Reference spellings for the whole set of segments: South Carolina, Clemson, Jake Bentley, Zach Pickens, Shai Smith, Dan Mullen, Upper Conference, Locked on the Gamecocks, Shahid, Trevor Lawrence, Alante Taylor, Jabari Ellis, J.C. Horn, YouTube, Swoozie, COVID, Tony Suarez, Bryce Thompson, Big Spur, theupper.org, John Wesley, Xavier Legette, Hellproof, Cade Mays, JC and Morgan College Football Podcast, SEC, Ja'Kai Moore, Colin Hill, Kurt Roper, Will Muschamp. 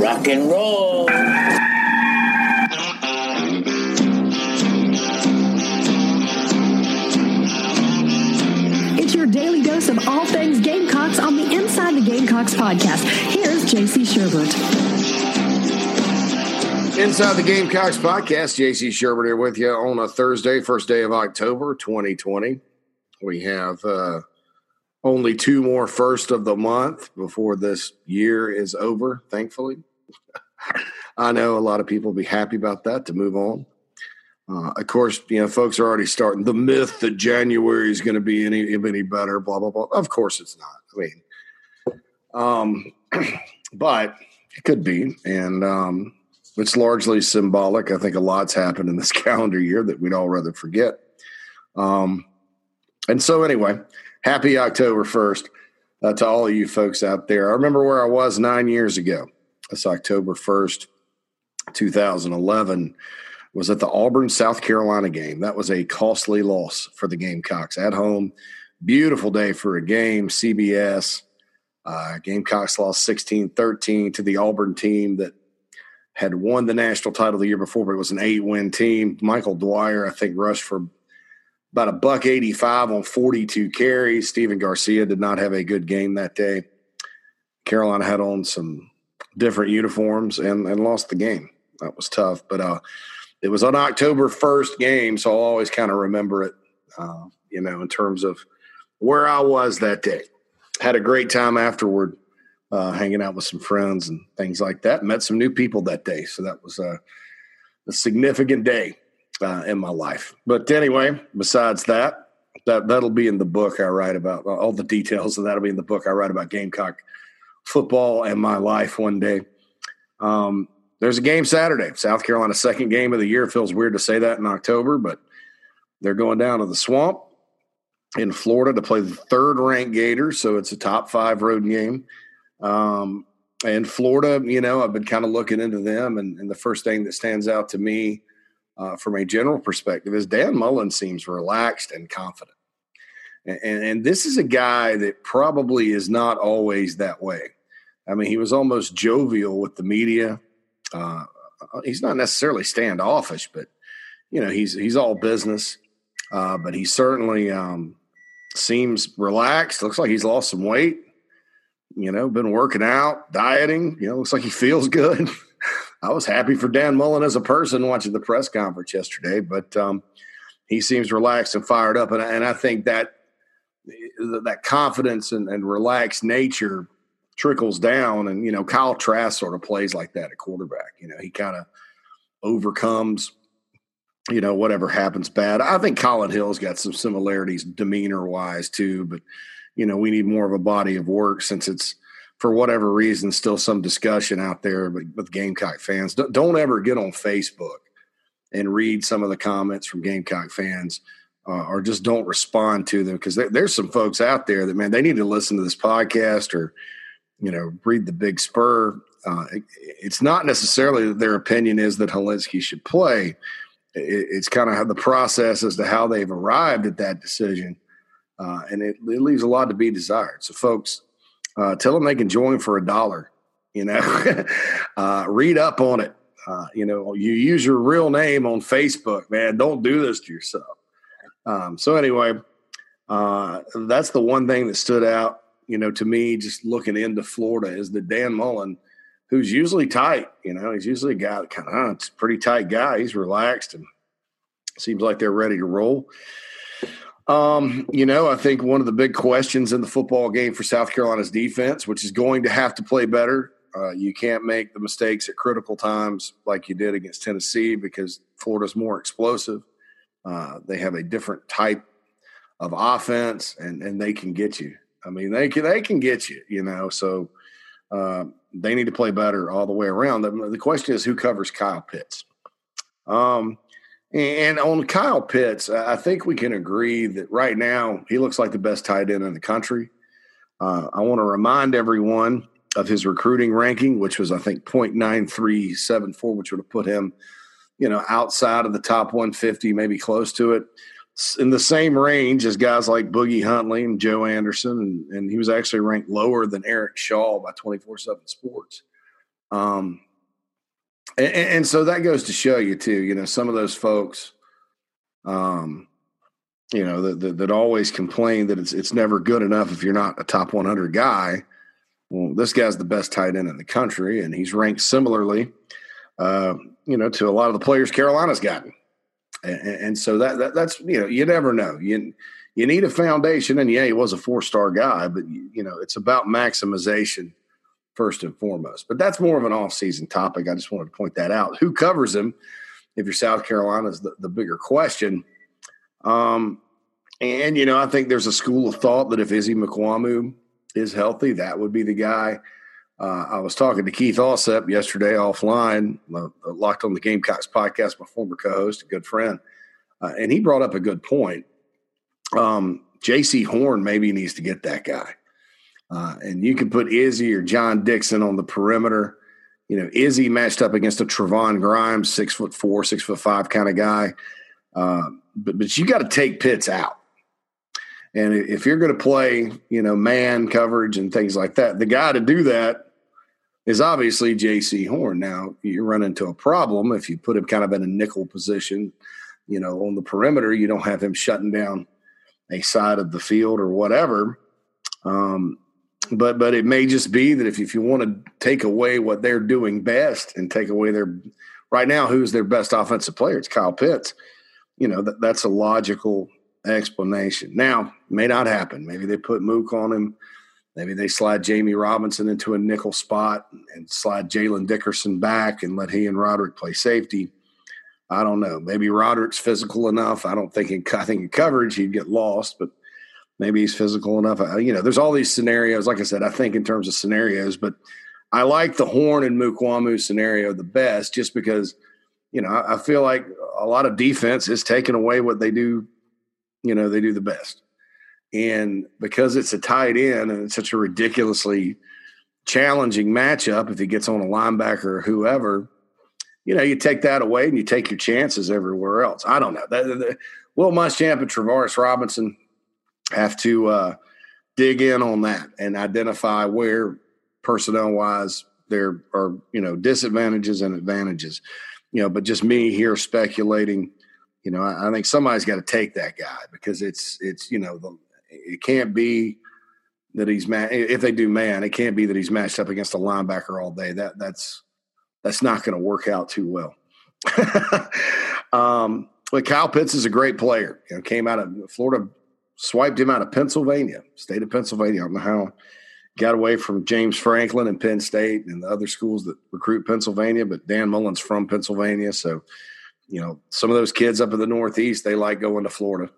Rock and roll. It's your daily dose of all things Gamecocks on the Inside the Gamecocks podcast. Here's JC Sherbert. Inside the Gamecocks podcast, JC Sherbert here with you on a Thursday, first day of October 2020. We have only two more first of the month before this year is over, thankfully. I know a lot of people will be happy about that, to move on. Of course, you know, folks are already starting the myth that January is going to be any better, blah, blah, blah. Of course it's not. I mean, but it could be. And it's largely symbolic. I think a lot's happened in this calendar year that we'd all rather forget. And so anyway, happy October 1st to all of you folks out there. I remember where I was 9 years ago. That's October 1st, 2011, was at the Auburn, South Carolina game. That was a costly loss for the Gamecocks at home. Beautiful day for a game, CBS. Gamecocks lost 16-13 to the Auburn team that had won the national title the year before, but it was an 8-win team. Michael Dwyer, I think, rushed for about a $185 on 42 carries. Stephen Garcia did not have a good game that day. Carolina had on some different uniforms and lost the game. That was tough. But it was an October 1st game, so I'll always kind of remember it, you know, in terms of where I was that day. Had a great time afterward, hanging out with some friends and things like that. Met some new people that day, so that was a significant day in my life. But anyway, besides that'll be in the book I write about. All the details of that'll be in the book I write about Gamecock football and my life one day. There's a game Saturday, South Carolina's second game of the year. It feels weird to say that in October, but they're going down to the Swamp in Florida to play the third-ranked Gators, so it's a top-5 road game. And Florida, you know, I've been kind of looking into them, and the first thing that stands out to me from a general perspective is Dan Mullen seems relaxed and confident. And this is a guy that probably is not always that way. I mean, he was almost jovial with the media. He's not necessarily standoffish, but, you know, he's all business. But he certainly seems relaxed. Looks like he's lost some weight, you know, been working out, dieting. You know, looks like he feels good. I was happy for Dan Mullen as a person watching the press conference yesterday, but he seems relaxed and fired up. And I think that confidence and relaxed nature trickles down. And, you know, Kyle Trask sort of plays like that at quarterback. You know, he kind of overcomes, you know, whatever happens bad. I think Colin Hill's got some similarities demeanor-wise too, but, you know, we need more of a body of work since it's, for whatever reason, still some discussion out there with Gamecock fans. Don't ever get on Facebook and read some of the comments from Gamecock fans or just don't respond to them because there's some folks out there that, man, they need to listen to this podcast or, you know, read the Big Spur. It's not necessarily that their opinion is that Hilinski should play. It's kind of how the process as to how they've arrived at that decision, and it leaves a lot to be desired. So, folks, tell them they can join for $1, you know, read up on it. You know, you use your real name on Facebook, man. Don't do this to yourself. So anyway, that's the one thing that stood out, you know, to me, just looking into Florida is that Dan Mullen, who's usually tight, you know, he's usually a guy that kind of, it's a pretty tight guy. He's relaxed and seems like they're ready to roll. You know, I think one of the big questions in the football game for South Carolina's defense, which is going to have to play better. You can't make the mistakes at critical times like you did against Tennessee because Florida's more explosive. They have a different type of offense, and they can get you. I mean, they can get you, you know. So they need to play better all the way around. The question is who covers Kyle Pitts? And on Kyle Pitts, I think we can agree that right now he looks like the best tight end in the country. I want to remind everyone of his recruiting ranking, which was, I think, .9374, which would have put him, you know, outside of the top 150, maybe close to it, in the same range as guys like Boogie Huntley and Joe Anderson. And he was actually ranked lower than Eric Shaw by 24/7 Sports. And so that goes to show you too, you know, some of those folks, you know, that always complain that it's never good enough if you're not a top 100 guy. Well, this guy's the best tight end in the country, and he's ranked similarly, you know, to a lot of the players Carolina's gotten. And so that's, you know, you never know. You need a foundation, and yeah, he was a four-star guy, but, you know, it's about maximization first and foremost. But that's more of an off-season topic. I just wanted to point that out. Who covers him, if you're South Carolina, is the bigger question. And, you know, I think there's a school of thought that if Izzy Mukwamu is healthy, that would be the guy. I was talking to Keith Ossep yesterday offline, Locked on the Gamecocks podcast, my former co-host, a good friend, and he brought up a good point. J.C. Horn maybe needs to get that guy. And you can put Izzy or John Dixon on the perimeter. You know, Izzy matched up against a Trevon Grimes, 6'4", 6'5" kind of guy. But you got to take Pitts out. And if you're going to play, you know, man coverage and things like that, the guy to do that is obviously J.C. Horn. Now, you run into a problem if you put him kind of in a nickel position, you know, on the perimeter. You don't have him shutting down a side of the field or whatever. But it may just be that if you want to take away what they're doing best and take away their – right now, who's their best offensive player? It's Kyle Pitts. You know, that's a logical explanation. Now, may not happen. Maybe they put Mook on him. Maybe they slide Jamie Robinson into a nickel spot and slide Jalen Dickerson back and let he and Roderick play safety. I don't know. Maybe Roderick's physical enough. I think in coverage he'd get lost, but maybe he's physical enough. You know, there's all these scenarios. Like I said, I think in terms of scenarios, but I like the Horn and Mukwamu scenario the best just because, you know, I feel like a lot of defense is taking away what they do. You know, they do the best. And because it's a tight end and it's such a ridiculously challenging matchup, if he gets on a linebacker or whoever, you know, you take that away and you take your chances everywhere else. I don't know. Will Muschamp and Travis Robinson have to dig in on that and identify where personnel-wise there are, you know, disadvantages and advantages. You know, but just me here speculating. You know, I think somebody's got to take that guy because it's you know, it can't be that he's – if they do man, it can't be that he's matched up against a linebacker all day. That's not going to work out too well. But Kyle Pitts is a great player. You know, came out of Florida, swiped him out of Pennsylvania, state of Pennsylvania. I don't know how got away from James Franklin and Penn State and the other schools that recruit Pennsylvania, but Dan Mullen's from Pennsylvania, so – you know, some of those kids up in the Northeast, they like going to Florida.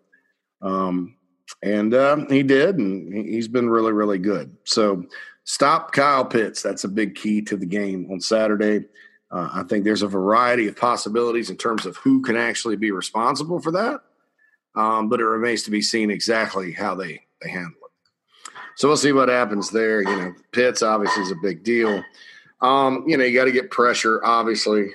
He did, and he's been really, really good. So stop Kyle Pitts. That's a big key to the game on Saturday. I think there's a variety of possibilities in terms of who can actually be responsible for that. But it remains to be seen exactly how they handle it. So we'll see what happens there. You know, Pitts obviously is a big deal. You know, you got to get pressure, obviously,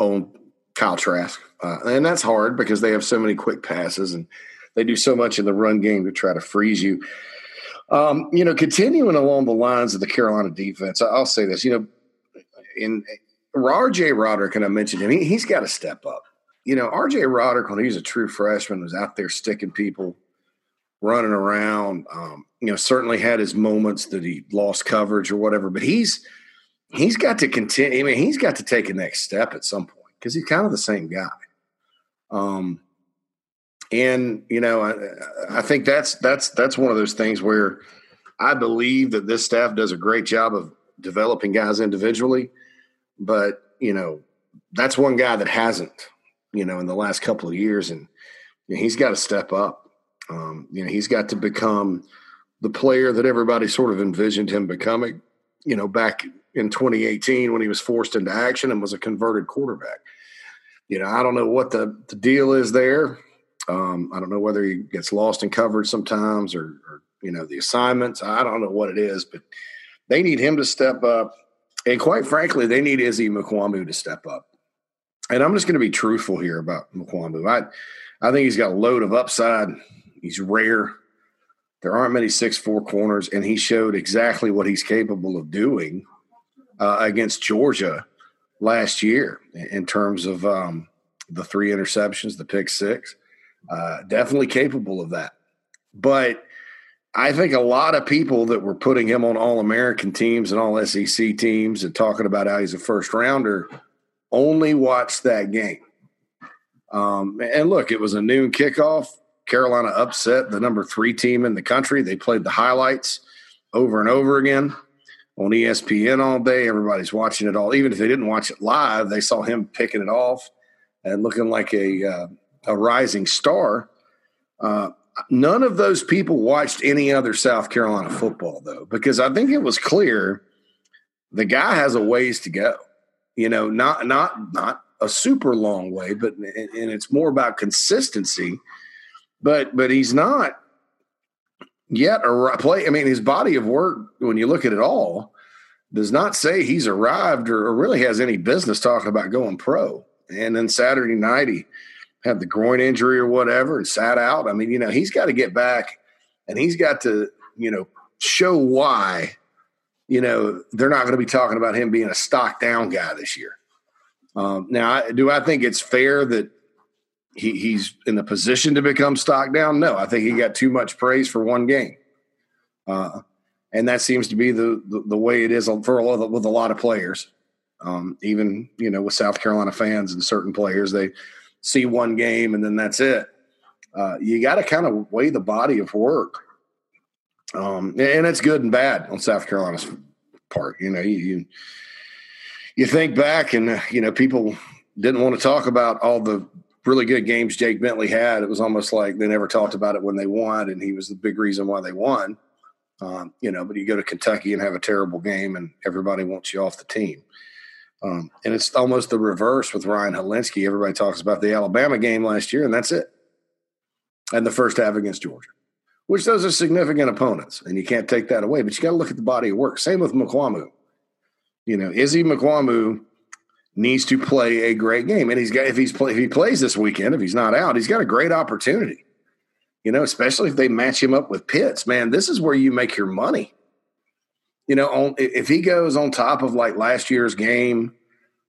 on Kyle Trask. And that's hard because they have so many quick passes and they do so much in the run game to try to freeze you. You know, continuing along the lines of the Carolina defense, I'll say this, you know, in R.J. Roderick, and I mentioned him, he's got to step up. You know, R.J. Roderick, when he was a true freshman, was out there sticking people, running around, you know, certainly had his moments that he lost coverage or whatever, but he's got to continue. I mean, he's got to take a next step at some point because he's kind of the same guy. And you know, I think that's one of those things where I believe that this staff does a great job of developing guys individually, but you know, that's one guy that hasn't, you know, in the last couple of years, and you know, he's got to step up. You know, he's got to become the player that everybody sort of envisioned him becoming, you know, back in 2018 when he was forced into action and was a converted quarterback. You know, I don't know what the deal is there. I don't know whether he gets lost in coverage sometimes or, you know, the assignments. I don't know what it is, but they need him to step up. And quite frankly, they need Izzy Mukwamu to step up. And I'm just going to be truthful here about Mukwamu. I think he's got a load of upside. He's rare. There aren't many 6'4" corners, and he showed exactly what he's capable of doing against Georgia last year in terms of the three interceptions, the pick six. Definitely capable of that. But I think a lot of people that were putting him on All-American teams and All-SEC teams and talking about how he's a first-rounder only watched that game. And look, it was a noon kickoff. Carolina upset the number 3 team in the country. They played the highlights over and over again on ESPN all day. Everybody's watching it all. Even if they didn't watch it live, they saw him picking it off and looking like a rising star. None of those people watched any other South Carolina football, though, because I think it was clear the guy has a ways to go. You know, not a super long way, but and it's more about consistency. But he's not yet a play. I mean, his body of work, when you look at it all, does not say he's arrived or really has any business talking about going pro. And then Saturday night he had the groin injury or whatever and sat out. I mean, you know, he's got to get back and he's got to, you know, show why, you know, they're not going to be talking about him being a stock down guy this year. Now, do I think it's fair that he's in the position to become stock down? No, I think he got too much praise for one game. And that seems to be the way it is for with a lot of players. Even, you know, with South Carolina fans and certain players, they see one game and then that's it. You got to kind of weigh the body of work. And it's good and bad on South Carolina's part. You know, you think back and, you know, people didn't want to talk about all the really good games Jake Bentley had. It was almost like they never talked about it when they won, and he was the big reason why they won. You know, but you go to Kentucky and have a terrible game and everybody wants you off the team. And it's almost the reverse with Ryan Hilinski. Everybody talks about the Alabama game last year, and that's it. And the first half against Georgia, which those are significant opponents, and you can't take that away. But you got to look at the body of work. Same with Mukwamu. You know, Izzy Mukwamu needs to play a great game, and if he plays this weekend, if he's not out, he's got a great opportunity. You know, especially if they match him up with Pitts, man, this is where you make your money. You know, if he goes on top of like last year's game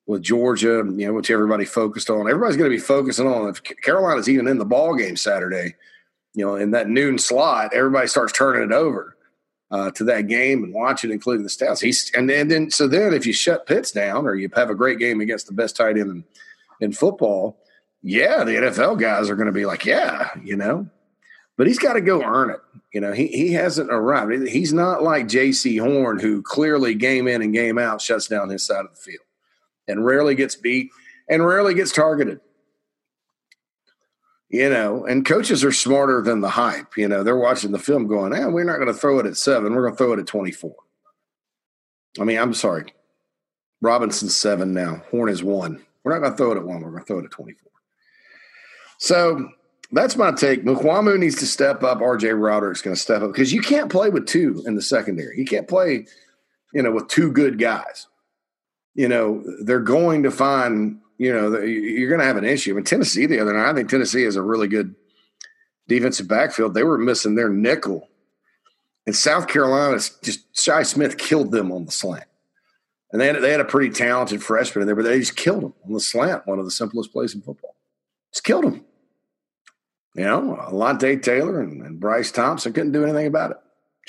with Georgia, you know, which everybody focused on, everybody's going to be focusing on. If Carolina's even in the ball game Saturday, you know, in that noon slot, everybody starts turning it over to that game and watching, including the stats. Then if you shut Pitts down or you have a great game against the best tight end in football, yeah, the NFL guys are going to be like, yeah, you know. But he's got to go earn it. You know, he hasn't arrived. He's not like J.C. Horn, who clearly game in and game out shuts down his side of the field and rarely gets beat and rarely gets targeted. You know, and coaches are smarter than the hype. You know, they're watching the film going, we're not going to throw it at 7. We're going to throw it at 24. I mean, I'm sorry. Robinson's 7 now. Horn is 1. We're not going to throw it at 1. We're going to throw it at 24. So – that's my take. Mukwamu needs to step up. R.J. Roderick's going to step up because you can't play with 2 in the secondary. You can't play, you know, with 2 good guys. You know, they're going to find, you know, you're going to have an issue. In Tennessee the other night, I think Tennessee has a really good defensive backfield. They were missing their nickel. And South Carolina, just Shai Smith killed them on the slant. And they had a pretty talented freshman in there, but they just killed him on the slant, one of the simplest plays in football. Just killed him. You know, Alante Taylor and Bryce Thompson couldn't do anything about it.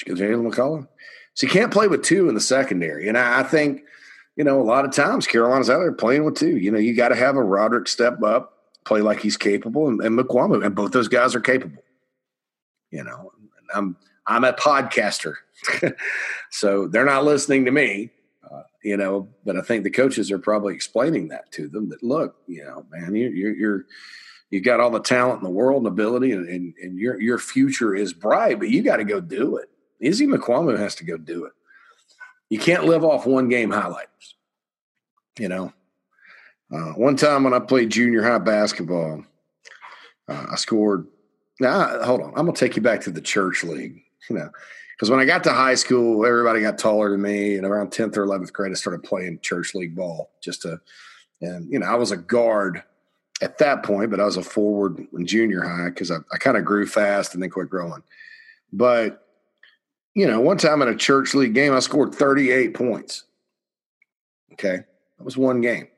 Jalen McCullough. So you can't play with 2 in the secondary. And I think, you know, a lot of times Carolina's out there playing with 2. You know, you got to have a Roderick step up, play like he's capable, and Mukwamu. And both those guys are capable. You know, I'm a podcaster, so they're not listening to me, you know, but I think the coaches are probably explaining that to them, that, look, you know, man, you're you got all the talent in the world and ability, and your future is bright, but you got to go do it. Izzy Mukwamu has to go do it. You can't live off one game highlights. You know, one time when I played junior high basketball, I scored. Now, hold on. I'm going to take you back to the church league, you know, because when I got to high school, everybody got taller than me. And around 10th or 11th grade, I started playing church league ball and, you know, I was a guard at that point, but I was a forward in junior high because I kind of grew fast and then quit growing. But, you know, one time in a church league game, I scored 38 points. Okay. That was one game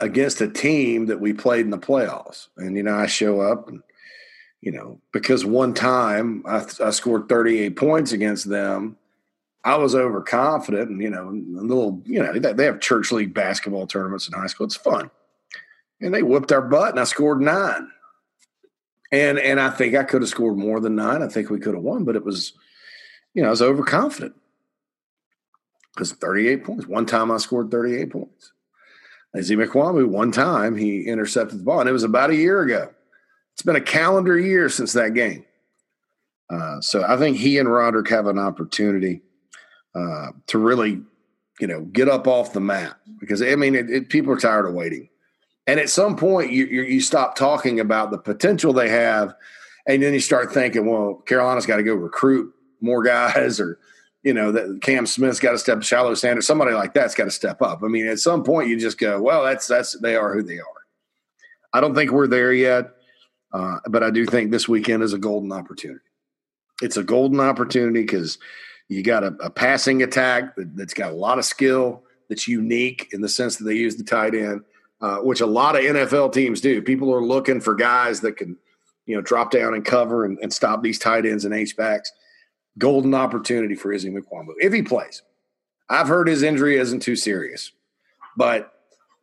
against a team that we played in the playoffs. And, you know, I show up and, you know, because one time I scored 38 points against them, I was overconfident and, you know, a little, you know, they have church league basketball tournaments in high school. It's fun. And they whooped our butt and I scored 9. And I think I could have scored more than 9. I think we could have won, but it was, you know, I was overconfident. Because 38 points. One time I scored 38 points. Izzy Mukwamu, one time he intercepted the ball, and it was about a year ago. It's been a calendar year since that game. So I think he and Roderick have an opportunity to really, you know, get up off the map. Because, I mean, people are tired of waiting. And at some point, you stop talking about the potential they have, and then you start thinking, well, Carolina's got to go recruit more guys, or – you know, that Cam Smith's got to step, Shallow Sanders, somebody like that's got to step up. I mean, at some point you just go, well, they are who they are. I don't think we're there yet, but I do think this weekend is a golden opportunity. It's a golden opportunity because you got a passing attack that's got a lot of skill, that's unique in the sense that they use the tight end, which a lot of NFL teams do. People are looking for guys that can, you know, drop down and cover and stop these tight ends and H-backs. Golden opportunity for Izzy Mukwamu if he plays. I've heard his injury isn't too serious, but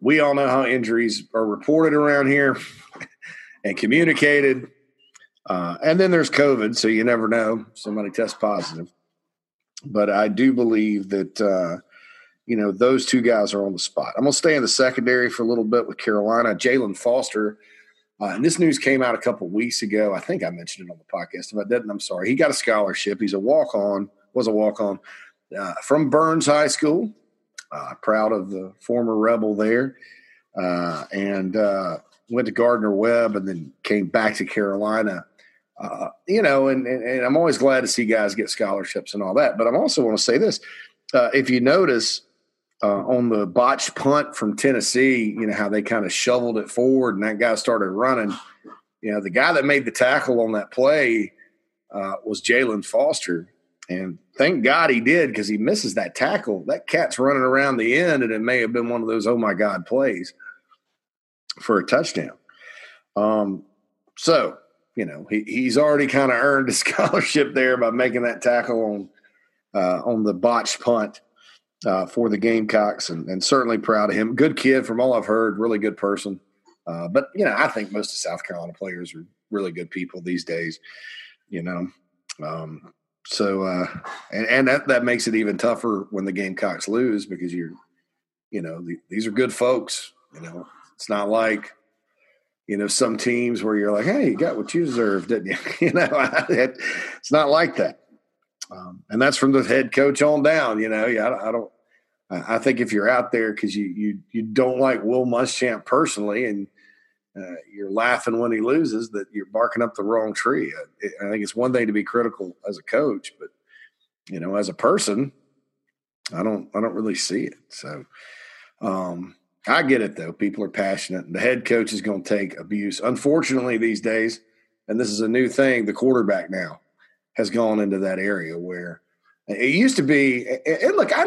we all know how injuries are reported around here and communicated. And then there's COVID, so you never know. Somebody tests positive. But I do believe that, you know, those two guys are on the spot. I'm going to stay in the secondary for a little bit with Carolina. Jaylen Foster. And this news came out a couple weeks ago. I think I mentioned it on the podcast. If I didn't, I'm sorry. He got a scholarship. He's a walk-on, from Burns High School. Proud of the former Rebel there. And went to Gardner-Webb and then came back to Carolina. You know, and I'm always glad to see guys get scholarships and all that. But I also want to say this. If you notice – on the botched punt from Tennessee, you know, how they kind of shoveled it forward and that guy started running. You know, the guy that made the tackle on that play was Jaylen Foster. And thank God he did, because he misses that tackle. That cat's running around the end, and it may have been one of those, oh, my God, plays for a touchdown. So, you know, he's already kind of earned a scholarship there by making that tackle on the botched punt. For the Gamecocks, and certainly proud of him. Good kid from all I've heard, really good person. But, you know, I think most of South Carolina players are really good people these days, you know. So that makes it even tougher when the Gamecocks lose, because these are good folks, you know. It's not like, you know, some teams where you're like, hey, you got what you deserved, didn't you? You know, it's not like that. And that's from the head coach on down, you know. Yeah, I think if you're out there because you don't like Will Muschamp personally, and you're laughing when he loses, that you're barking up the wrong tree. I think it's one thing to be critical as a coach, but, you know, as a person, I don't really see it. So I get it, though. People are passionate, and the head coach is going to take abuse. Unfortunately, these days, and this is a new thing, the quarterback now has gone into that area where it used to be. And look, I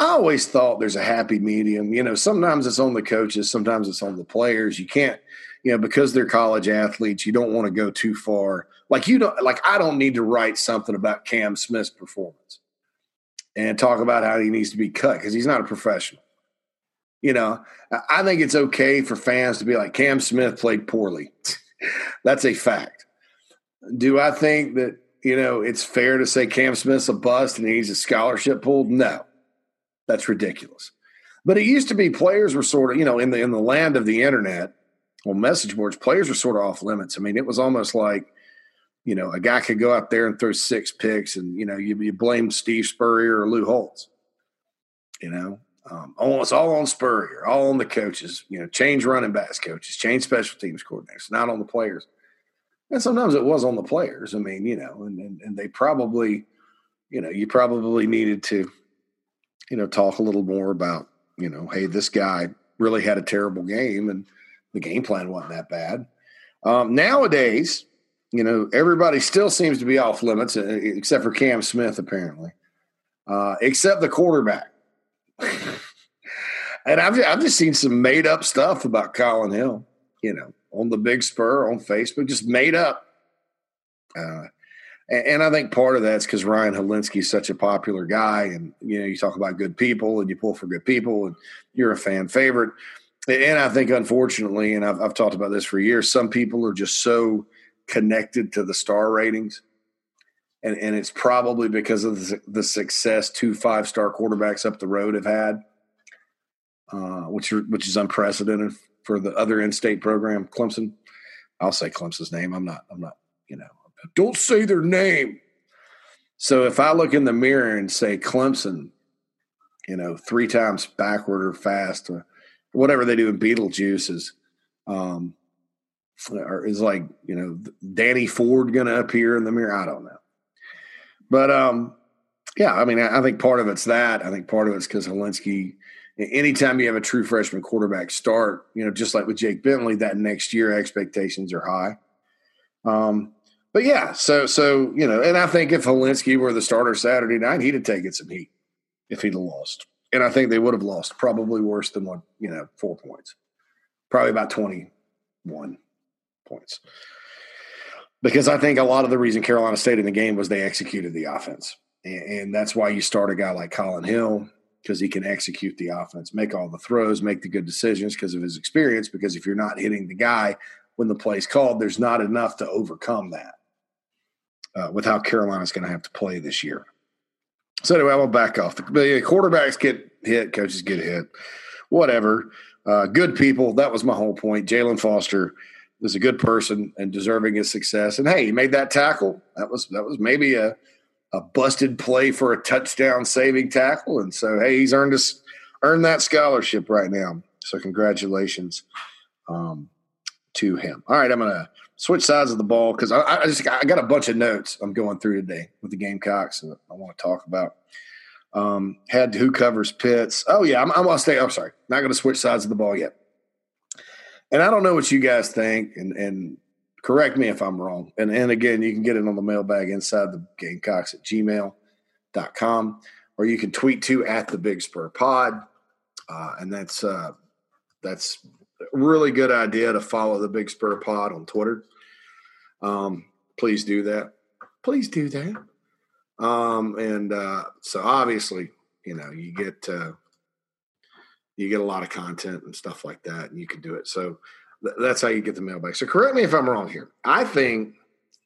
always thought there's a happy medium. You know, sometimes it's on the coaches, sometimes it's on the players. You can't, you know, because they're college athletes, you don't want to go too far. I don't need to write something about Cam Smith's performance and talk about how he needs to be cut because he's not a professional. You know, I think it's okay for fans to be like, Cam Smith played poorly. That's a fact. Do I think that, you know, it's fair to say Cam Smith's a bust and he needs a scholarship pulled? No, that's ridiculous. But it used to be players were sort of, you know, in the land of the internet, on message boards, players were sort of off limits. I mean, it was almost like, you know, a guy could go out there and throw 6 picks and, you know, you blame Steve Spurrier or Lou Holtz. You know, it's all on Spurrier, all on the coaches, you know, change running backs coaches, change special teams coordinators, not on the players. And sometimes it was on the players. I mean, you know, and they probably, you know, you probably needed to, you know, talk a little more about, you know, hey, this guy really had a terrible game and the game plan wasn't that bad. Nowadays, you know, everybody still seems to be off limits, except for Cam Smith, apparently, except the quarterback. And I've just seen some made up stuff about Colin Hill, you know, on the Big Spur, on Facebook, just made up. And I think part of that's because Ryan Hilinski is such a popular guy, and, you know, you talk about good people and you pull for good people and you're a fan favorite. And I think, unfortunately, and I've talked about this for years, some people are just so connected to the star ratings, and it's probably because of the success 2 5-star quarterbacks up the road have had, which is unprecedented for the other in-state program, Clemson. I'll say Clemson's name. I'm not, you know, don't say their name. So if I look in the mirror and say Clemson, you know, 3 times backward or fast or whatever they do in Beetlejuice is like, you know, Danny Ford going to appear in the mirror? I don't know. But, yeah, I mean, I think part of it's that. I think part of it's because Hilinski, anytime you have a true freshman quarterback start, you know, just like with Jake Bentley, that next year expectations are high. But, yeah, so you know, and I think if Hilinski were the starter Saturday night, he'd have taken some heat if he'd have lost. And I think they would have lost probably worse than what, you know, 4 points, probably about 21 points. Because I think a lot of the reason Carolina stayed in the game was they executed the offense. And that's why you start a guy like Colin Hill, because he can execute the offense, make all the throws, make the good decisions because of his experience. Because if you're not hitting the guy when the play's called, there's not enough to overcome that with how Carolina's going to have to play this year. So anyway, I'm going to back off. The quarterbacks get hit, coaches get hit, whatever. Good people, that was my whole point. Jaylen Foster was a good person and deserving of success. And, hey, he made that tackle. That was maybe a busted play for a touchdown-saving tackle. And so, hey, he's earned that scholarship right now. So congratulations to him. All right, I'm going to switch sides of the ball because I got a bunch of notes I'm going through today with the Gamecocks that I want to talk about. Had who covers Pitts. Oh, yeah, I'm going to stay. I'm sorry, not going to switch sides of the ball yet. And I don't know what you guys think, and correct me if I'm wrong. And again, you can get it on the mailbag inside the Gamecocks at gmail.com, or you can tweet to @TheBigSpurPod. And that's a really good idea to follow the Big Spur Pod on Twitter. Please do that. Please do that. So obviously, you know, you get a lot of content and stuff like that, and you can do it. So that's how you get the mailbag. So correct me if I'm wrong here. I think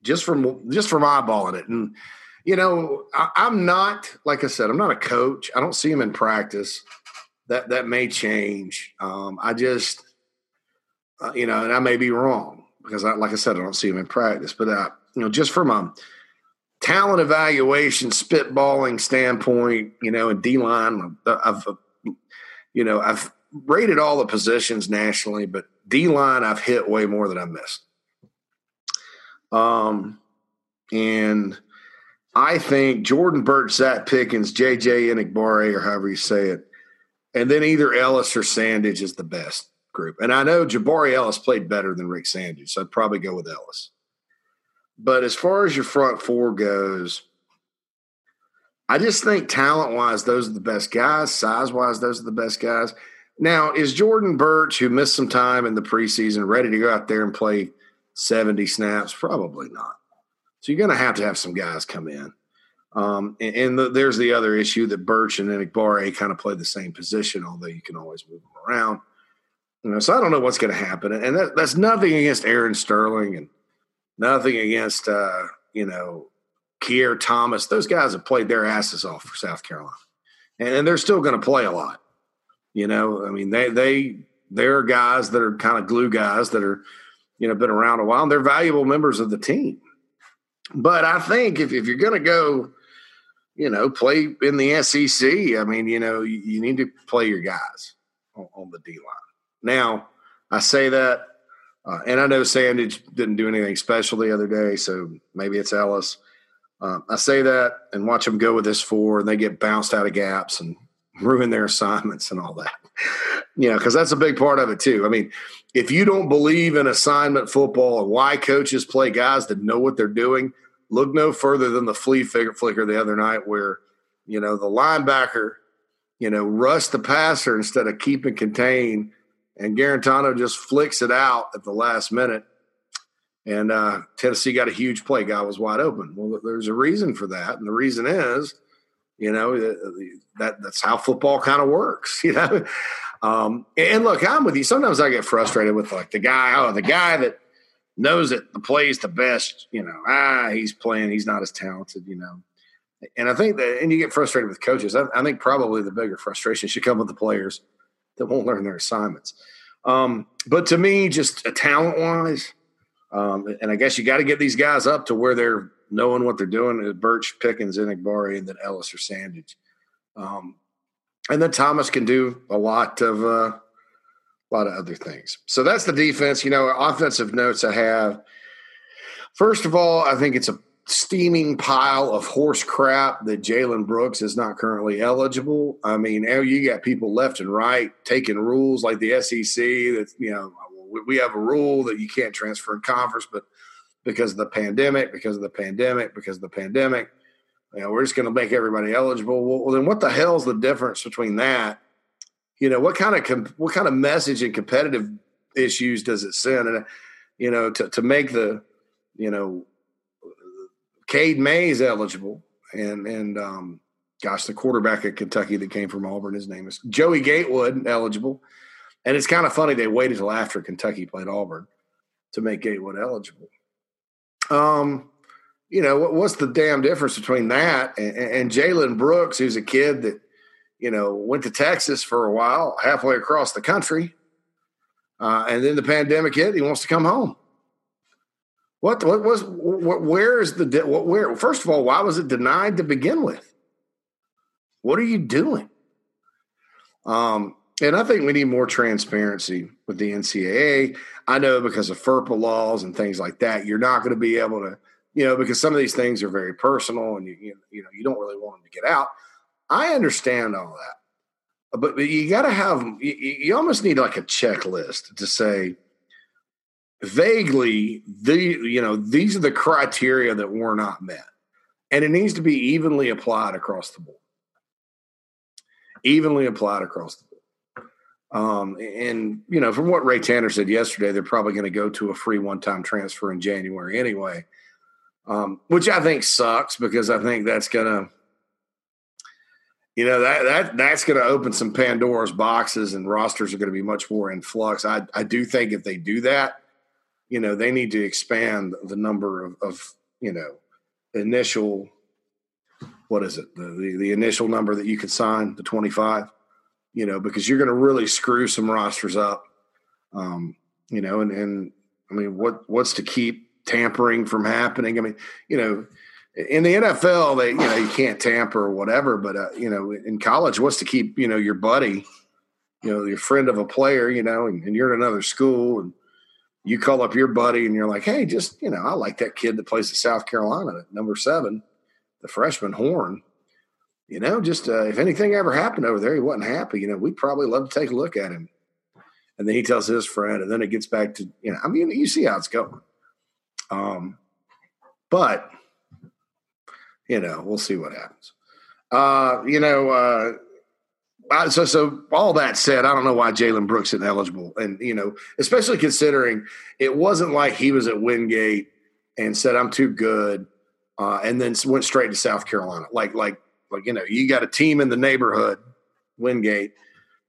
just from eyeballing it, and, you know, I'm not, like I said, I'm not a coach. I don't see him in practice. That may change. I just, you know, and I may be wrong because, like I said, I don't see him in practice. But, you know, just from a talent evaluation, spitballing standpoint, you know, and D-line, I've rated all the positions nationally, but D-line I've hit way more than I missed. And I think Jordan Birch, Zach Pickens, J.J. Enagbare, or however you say it, and then either Ellis or Sandage is the best group. And I know Jabari Ellis played better than Rick Sandage, so I'd probably go with Ellis. But as far as your front four goes, I just think talent-wise, those are the best guys. Size-wise, those are the best guys. Now, is Jordan Birch, who missed some time in the preseason, ready to go out there and play 70 snaps? Probably not. So you're going to have some guys come in. There's the other issue that Birch and Enagbare kind of play the same position, although you can always move them around. You know, so I don't know what's going to happen. And that's nothing against Aaron Sterling and nothing against, you know, Kier Thomas. Those guys have played their asses off for South Carolina. And they're still going to play a lot. You know, I mean, they're guys that are kind of glue guys that are, you know, been around a while. And they're valuable members of the team. But I think if you're going to go – you know, play in the SEC. I mean, you know, you need to play your guys on the D-line. Now, I say that, and I know Sandage didn't do anything special the other day, so maybe it's Ellis. I say that and watch them go with this four, and they get bounced out of gaps and ruin their assignments and all that. You know, because that's a big part of it too. I mean, if you don't believe in assignment football and why coaches play guys that know what they're doing, look no further than the flea flicker the other night where, you know, the linebacker, you know, rush the passer instead of keep and contain, and Garantano just flicks it out at the last minute. And Tennessee got a huge play. Guy was wide open. Well, there's a reason for that, and the reason is, you know, that's how football kind of works. You know, and look, I'm with you. Sometimes I get frustrated with like the guy that knows that the plays the best. You know, he's playing. He's not as talented. You know, and I think that, and you get frustrated with coaches. I think probably the bigger frustration should come with the players that won't learn their assignments. But to me, just talent wise. And I guess you got to get these guys up to where they're knowing what they're doing. Birch, Pickens, Enigbari, and then Ellis or Sandage. And then Thomas can do a lot of other things. So that's the defense. You know, offensive notes I have. First of all, I think it's a steaming pile of horse crap that Jalen Brooks is not currently eligible. I mean, you got people left and right taking rules like the SEC that's, you know, we have a rule that you can't transfer in conference, but because of the pandemic, you know, we're just going to make everybody eligible. Well, then what the hell's the difference between that? You know, what kind of message and competitive issues does it send? And, you know, to make the, you know, Cade Mays eligible and gosh, the quarterback at Kentucky that came from Auburn, his name is Joey Gatewood, eligible. And it's kind of funny they waited until after Kentucky played Auburn to make Gatewood eligible. You know, what's the damn difference between that and Jalen Brooks, who's a kid that, you know, went to Texas for a while, halfway across the country, and then the pandemic hit. He wants to come home. Where first of all, why was it denied to begin with? What are you doing? And I think we need more transparency with the NCAA. I know because of FERPA laws and things like that, you're not going to be able to, you know, because some of these things are very personal and, you know, you don't really want them to get out. I understand all that. But you got to have – you almost need like a checklist to say vaguely, these are the criteria that were not met. And it needs to be evenly applied across the board. And, you know, from what Ray Tanner said yesterday, they're probably going to go to a free one-time transfer in January anyway, which I think sucks because I think that's going to, you know, that's going to open some Pandora's boxes and rosters are going to be much more in flux. I do think if they do that, you know, they need to expand the number of you know, initial, what is it, the initial number that you can sign, the 25. You know, because you're going to really screw some rosters up, you know, and I mean, what's to keep tampering from happening? I mean, you know, in the NFL, they, you know, you can't tamper or whatever, but, you know, in college, what's to keep, you know, your buddy, you know, your friend of a player, you know, and you're at another school and you call up your buddy and you're like, hey, just, you know, I like that kid that plays at South Carolina at number 7, the freshman Horn. You know, just if anything ever happened over there, he wasn't happy. You know, we'd probably love to take a look at him. And then he tells his friend, and then it gets back to, you know, I mean, you see how it's going. But, you know, we'll see what happens. You know, so all that said, I don't know why Jalen Brooks isn't eligible. And, you know, especially considering it wasn't like he was at Wingate and said, I'm too good, and then went straight to South Carolina. Like, you know, you got a team in the neighborhood, Wingate,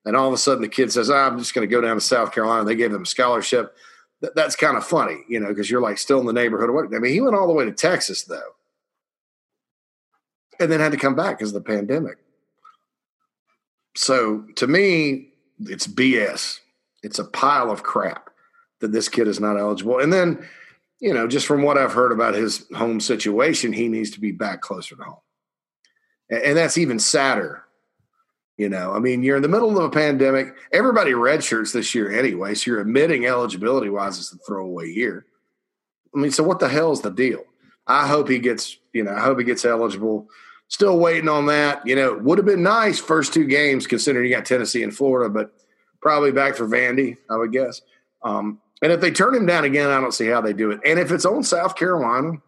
and all of a sudden the kid says, I'm just going to go down to South Carolina. They gave him a scholarship. That's kind of funny, you know, because you're like still in the neighborhood. I mean, he went all the way to Texas, though, and then had to come back because of the pandemic. So to me, it's BS. It's a pile of crap that this kid is not eligible. And then, you know, just from what I've heard about his home situation, he needs to be back closer to home. And that's even sadder, you know. I mean, you're in the middle of a pandemic. Everybody redshirts this year anyway, so you're admitting eligibility-wise it's a throwaway year. I mean, so what the hell is the deal? I hope he gets eligible still waiting on that. You know, it would have been nice first two games considering you got Tennessee and Florida, but probably back for Vandy, I would guess. And if they turn him down again, I don't see how they do it. And if it's on South Carolina,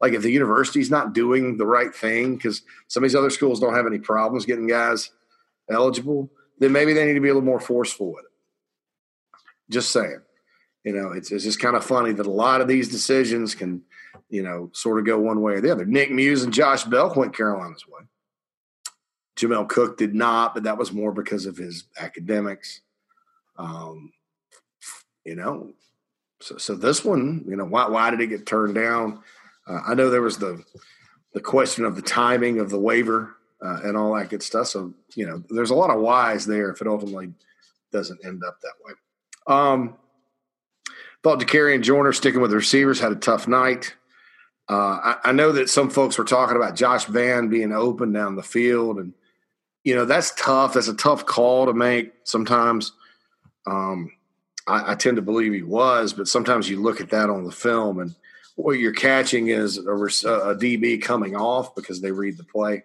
like if the university's not doing the right thing because some of these other schools don't have any problems getting guys eligible, then maybe they need to be a little more forceful with it. Just saying. You know, it's just kind of funny that a lot of these decisions can, you know, sort of go one way or the other. Nick Muse and Josh Belk went Carolina's way. Jamel Cook did not, but that was more because of his academics. You know, so this one, you know, why did it get turned down? I know there was the question of the timing of the waiver and all that good stuff. So, you know, there's a lot of whys there if it ultimately doesn't end up that way. Thought DeCarry and Joyner sticking with the receivers had a tough night. I know that some folks were talking about Josh Vann being open down the field, and, you know, that's tough. That's a tough call to make sometimes. I tend to believe he was, but sometimes you look at that on the film and what you're catching is a DB coming off because they read the play,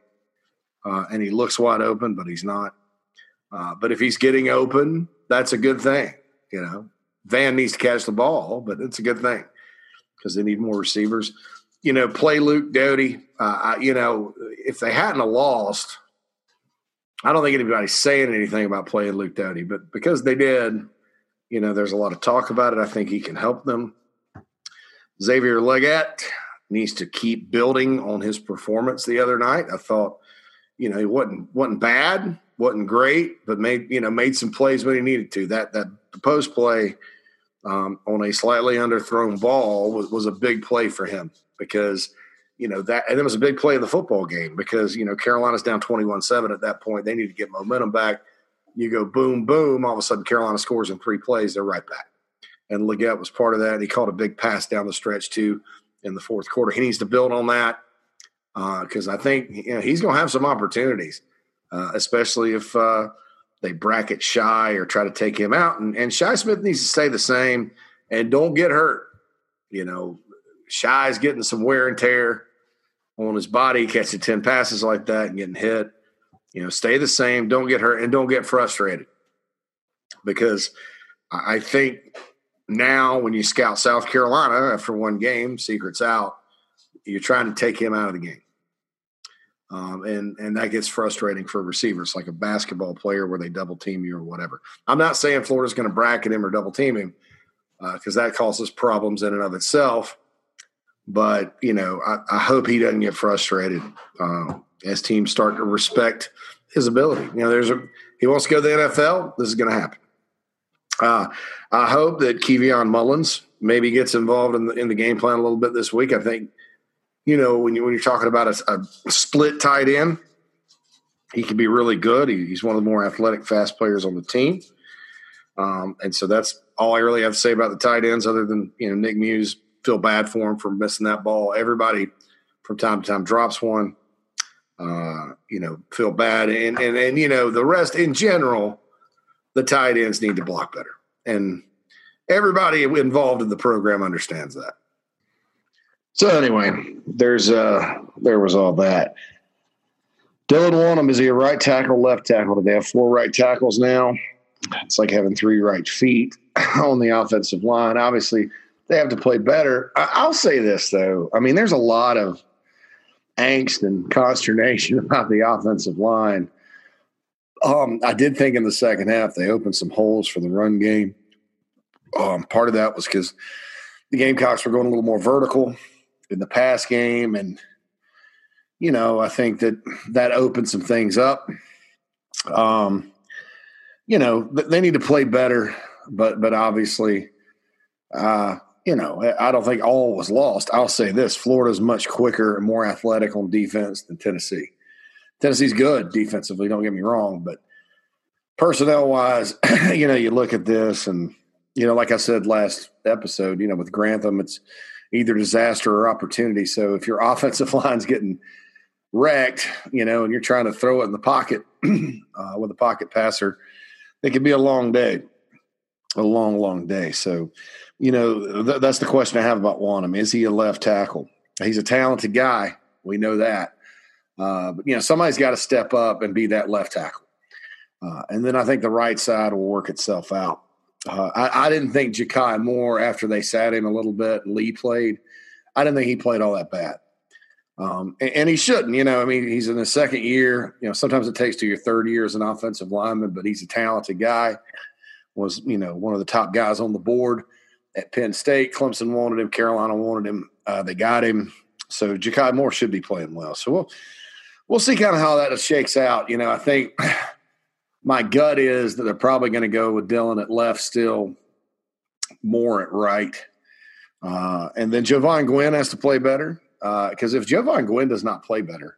and he looks wide open, but he's not. But if he's getting open, that's a good thing. You know, Van needs to catch the ball, but it's a good thing because they need more receivers. You know, play Luke Doty. You know, if they hadn't have lost, I don't think anybody's saying anything about playing Luke Doty, but because they did, you know, there's a lot of talk about it. I think he can help them. Xavier Legette needs to keep building on his performance the other night. I thought, you know, he wasn't bad, wasn't great, but made some plays when he needed to. That post play on a slightly underthrown ball was a big play for him because, you know, that, and it was a big play in the football game because, you know, Carolina's down 21-7 at that point. They need to get momentum back. You go boom, boom, all of a sudden Carolina scores in three plays, they're right back. And Legette was part of that. He caught a big pass down the stretch, too, in the fourth quarter. He needs to build on that because I think, you know, he's going to have some opportunities, especially if they bracket Shai or try to take him out. And Shai Smith needs to stay the same and don't get hurt. You know, Shai's getting some wear and tear on his body, catching 10 passes like that and getting hit. You know, stay the same, don't get hurt, and don't get frustrated because I think – now, when you scout South Carolina after one game, secret's out, you're trying to take him out of the game. And that gets frustrating for receivers, like a basketball player where they double-team you or whatever. I'm not saying Florida's going to bracket him or double-team him because that causes problems in and of itself. But, you know, I hope he doesn't get frustrated as teams start to respect his ability. You know, he wants to go to the NFL, this is going to happen. I hope that Kevion Mullins maybe gets involved in the game plan a little bit this week. I think, you know, when you're talking about a split tight end, he could be really good. He's one of the more athletic, fast players on the team. And so that's all I really have to say about the tight ends other than, you know, Nick Muse, feel bad for him for missing that ball. Everybody from time to time drops one, you know, feel bad. And you know, the rest in general – the tight ends need to block better. And everybody involved in the program understands that. So anyway, there was all that. Dylan Wonnum, is he a right tackle, left tackle? Do they have four right tackles now? It's like having three right feet on the offensive line. Obviously, they have to play better. I'll say this, though. I mean, there's a lot of angst and consternation about the offensive line. I did think in the second half they opened some holes for the run game. Part of that was because the Gamecocks were going a little more vertical in the pass game. And, you know, I think that opened some things up. You know, they need to play better, but obviously, you know, I don't think all was lost. I'll say this, Florida's much quicker and more athletic on defense than Tennessee. Tennessee's good defensively, don't get me wrong, but personnel-wise, you know, you look at this and, you know, like I said last episode, you know, with Grantham, it's either disaster or opportunity. So if your offensive line's getting wrecked, you know, and you're trying to throw it in the pocket with a pocket passer, it could be a long day, a long, long day. So, you know, that's the question I have about Wonnum. Is he a left tackle? He's a talented guy. We know that. But, you know, somebody's got to step up and be that left tackle. And then I think the right side will work itself out. I didn't think Ja'Kai Moore, after they sat him a little bit and Lee played, I didn't think he played all that bad. And he shouldn't, you know. I mean, he's in his second year. You know, sometimes it takes to your third year as an offensive lineman, but he's a talented guy. Was, you know, one of the top guys on the board at Penn State. Clemson wanted him. Carolina wanted him. They got him. So Ja'Kai Moore should be playing well. So we'll see kind of how that shakes out. You know, I think my gut is that they're probably going to go with Dillon at left still, Moore at right. And then Javon Gwynn has to play better. Because if Javon Gwynn does not play better,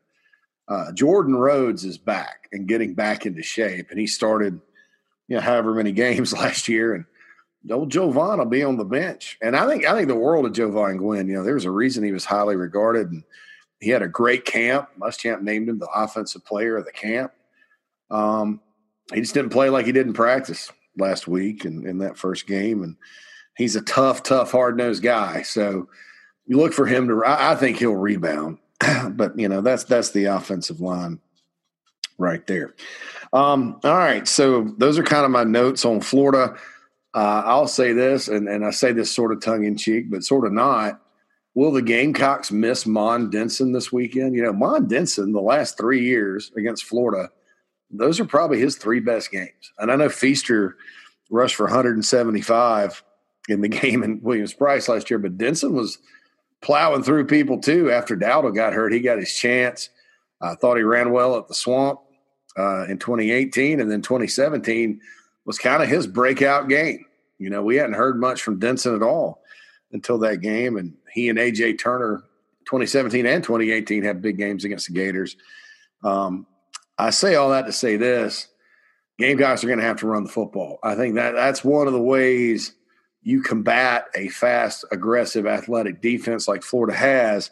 Jordan Rhodes is back and getting back into shape. And he started, you know, however many games last year. And old Javon will be on the bench. And I think the world of Javon Gwynn. You know, there was a reason he was highly regarded. And he had a great camp. Muschamp named him the offensive player of the camp. He just didn't play like he did in practice last week and in that first game. And he's a tough, hard-nosed guy. So – you look for him to – I think he'll rebound. But, you know, that's the offensive line right there. All right, so those are kind of my notes on Florida. I'll say this, and I say this sort of tongue-in-cheek, but sort of not. Will the Gamecocks miss Mon Denson this weekend? You know, Mon Denson, the last 3 years against Florida, those are probably his three best games. And I know Feaster rushed for 175 in the game in Williams-Price last year, but Denson was – plowing through people too. After Dowdle got hurt, he got his chance. I thought he ran well at the Swamp in 2018, and then 2017 was kind of his breakout game. You know, we hadn't heard much from Denson at all until that game, and he and A.J. Turner, 2017 and 2018, had big games against the Gators. I say all that to say this: Gamecocks are going to have to run the football. I think that's one of the ways you combat a fast, aggressive, athletic defense like Florida has,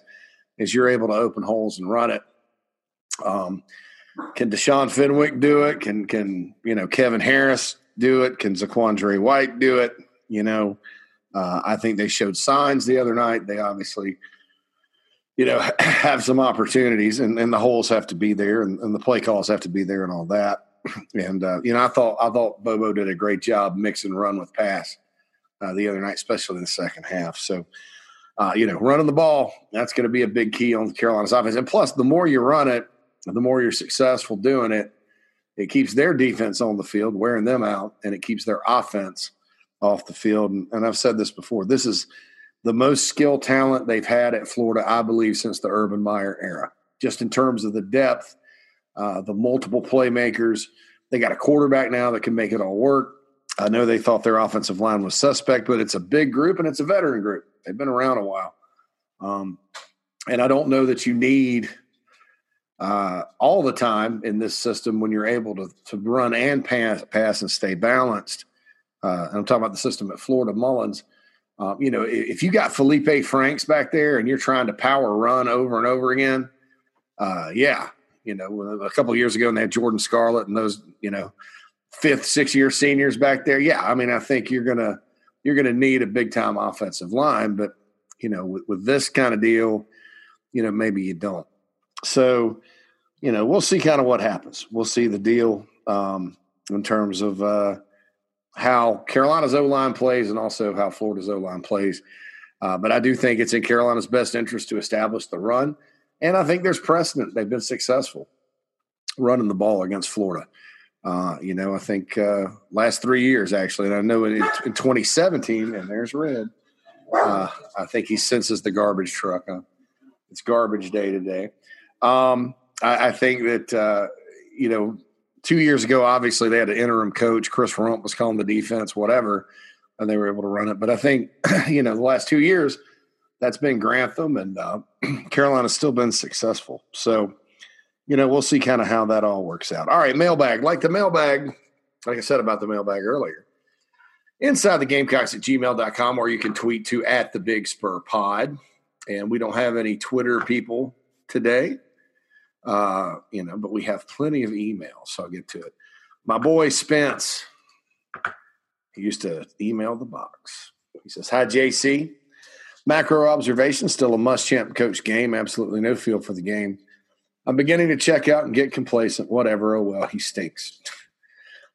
is you're able to open holes and run it. Can Deshaun Fenwick do it? Can you know, Kevin Harris do it? Can Zaquandre White do it? You know, I think they showed signs the other night. They obviously, you know, have some opportunities, and the holes have to be there, and the play calls have to be there, and all that. And you know, I thought Bobo did a great job mixing run with pass the other night, especially in the second half. So, you know, running the ball, that's going to be a big key on Carolina's offense. And plus, the more you run it, the more you're successful doing it, it keeps their defense on the field, wearing them out, and it keeps their offense off the field. And I've said this before, this is the most skilled talent they've had at Florida, I believe, since the Urban Meyer era, just in terms of the depth, the multiple playmakers. They got a quarterback now that can make it all work. I know they thought their offensive line was suspect, but it's a big group and it's a veteran group. They've been around a while. And I don't know that you need all the time in this system when you're able to run and pass and stay balanced. And I'm talking about the system at Florida Mullins. You know, if you got Felipe Franks back there and you're trying to power run over and over again, yeah. You know, a couple of years ago and they had Jordan Scarlett and those, you know, 5th, 6th-year seniors back there. Yeah, I mean, I think you're gonna need a big time offensive line, but you know, with this kind of deal, you know, maybe you don't. So, you know, we'll see kind of what happens. We'll see the deal in terms of how Carolina's O-line plays and also how Florida's O-line plays. But I do think it's in Carolina's best interest to establish the run, and I think there's precedent. They've been successful running the ball against Florida. You know, I think last 3 years, actually, and I know in 2017, and there's Red, I think he senses the garbage truck. Huh? It's garbage day today. I think that, you know, 2 years ago, obviously, they had an interim coach. Chris Rump was calling the defense, whatever, and they were able to run it. But I think, you know, the last 2 years, that's been Grantham, and Carolina's still been successful. So, you know, we'll see kind of how that all works out. All right, mailbag. Like I said about the mailbag earlier, InsideTheGamecocks@gmail.com, or you can tweet to @TheBigSpurPod. And we don't have any Twitter people today, you know, but we have plenty of emails, so I'll get to it. My boy Spence, he used to email the box. He says, "Hi, JC. Macro observation, still a Muschamp coach game. Absolutely no feel for the game. I'm beginning to check out and get complacent. Whatever. Oh, well, he stinks.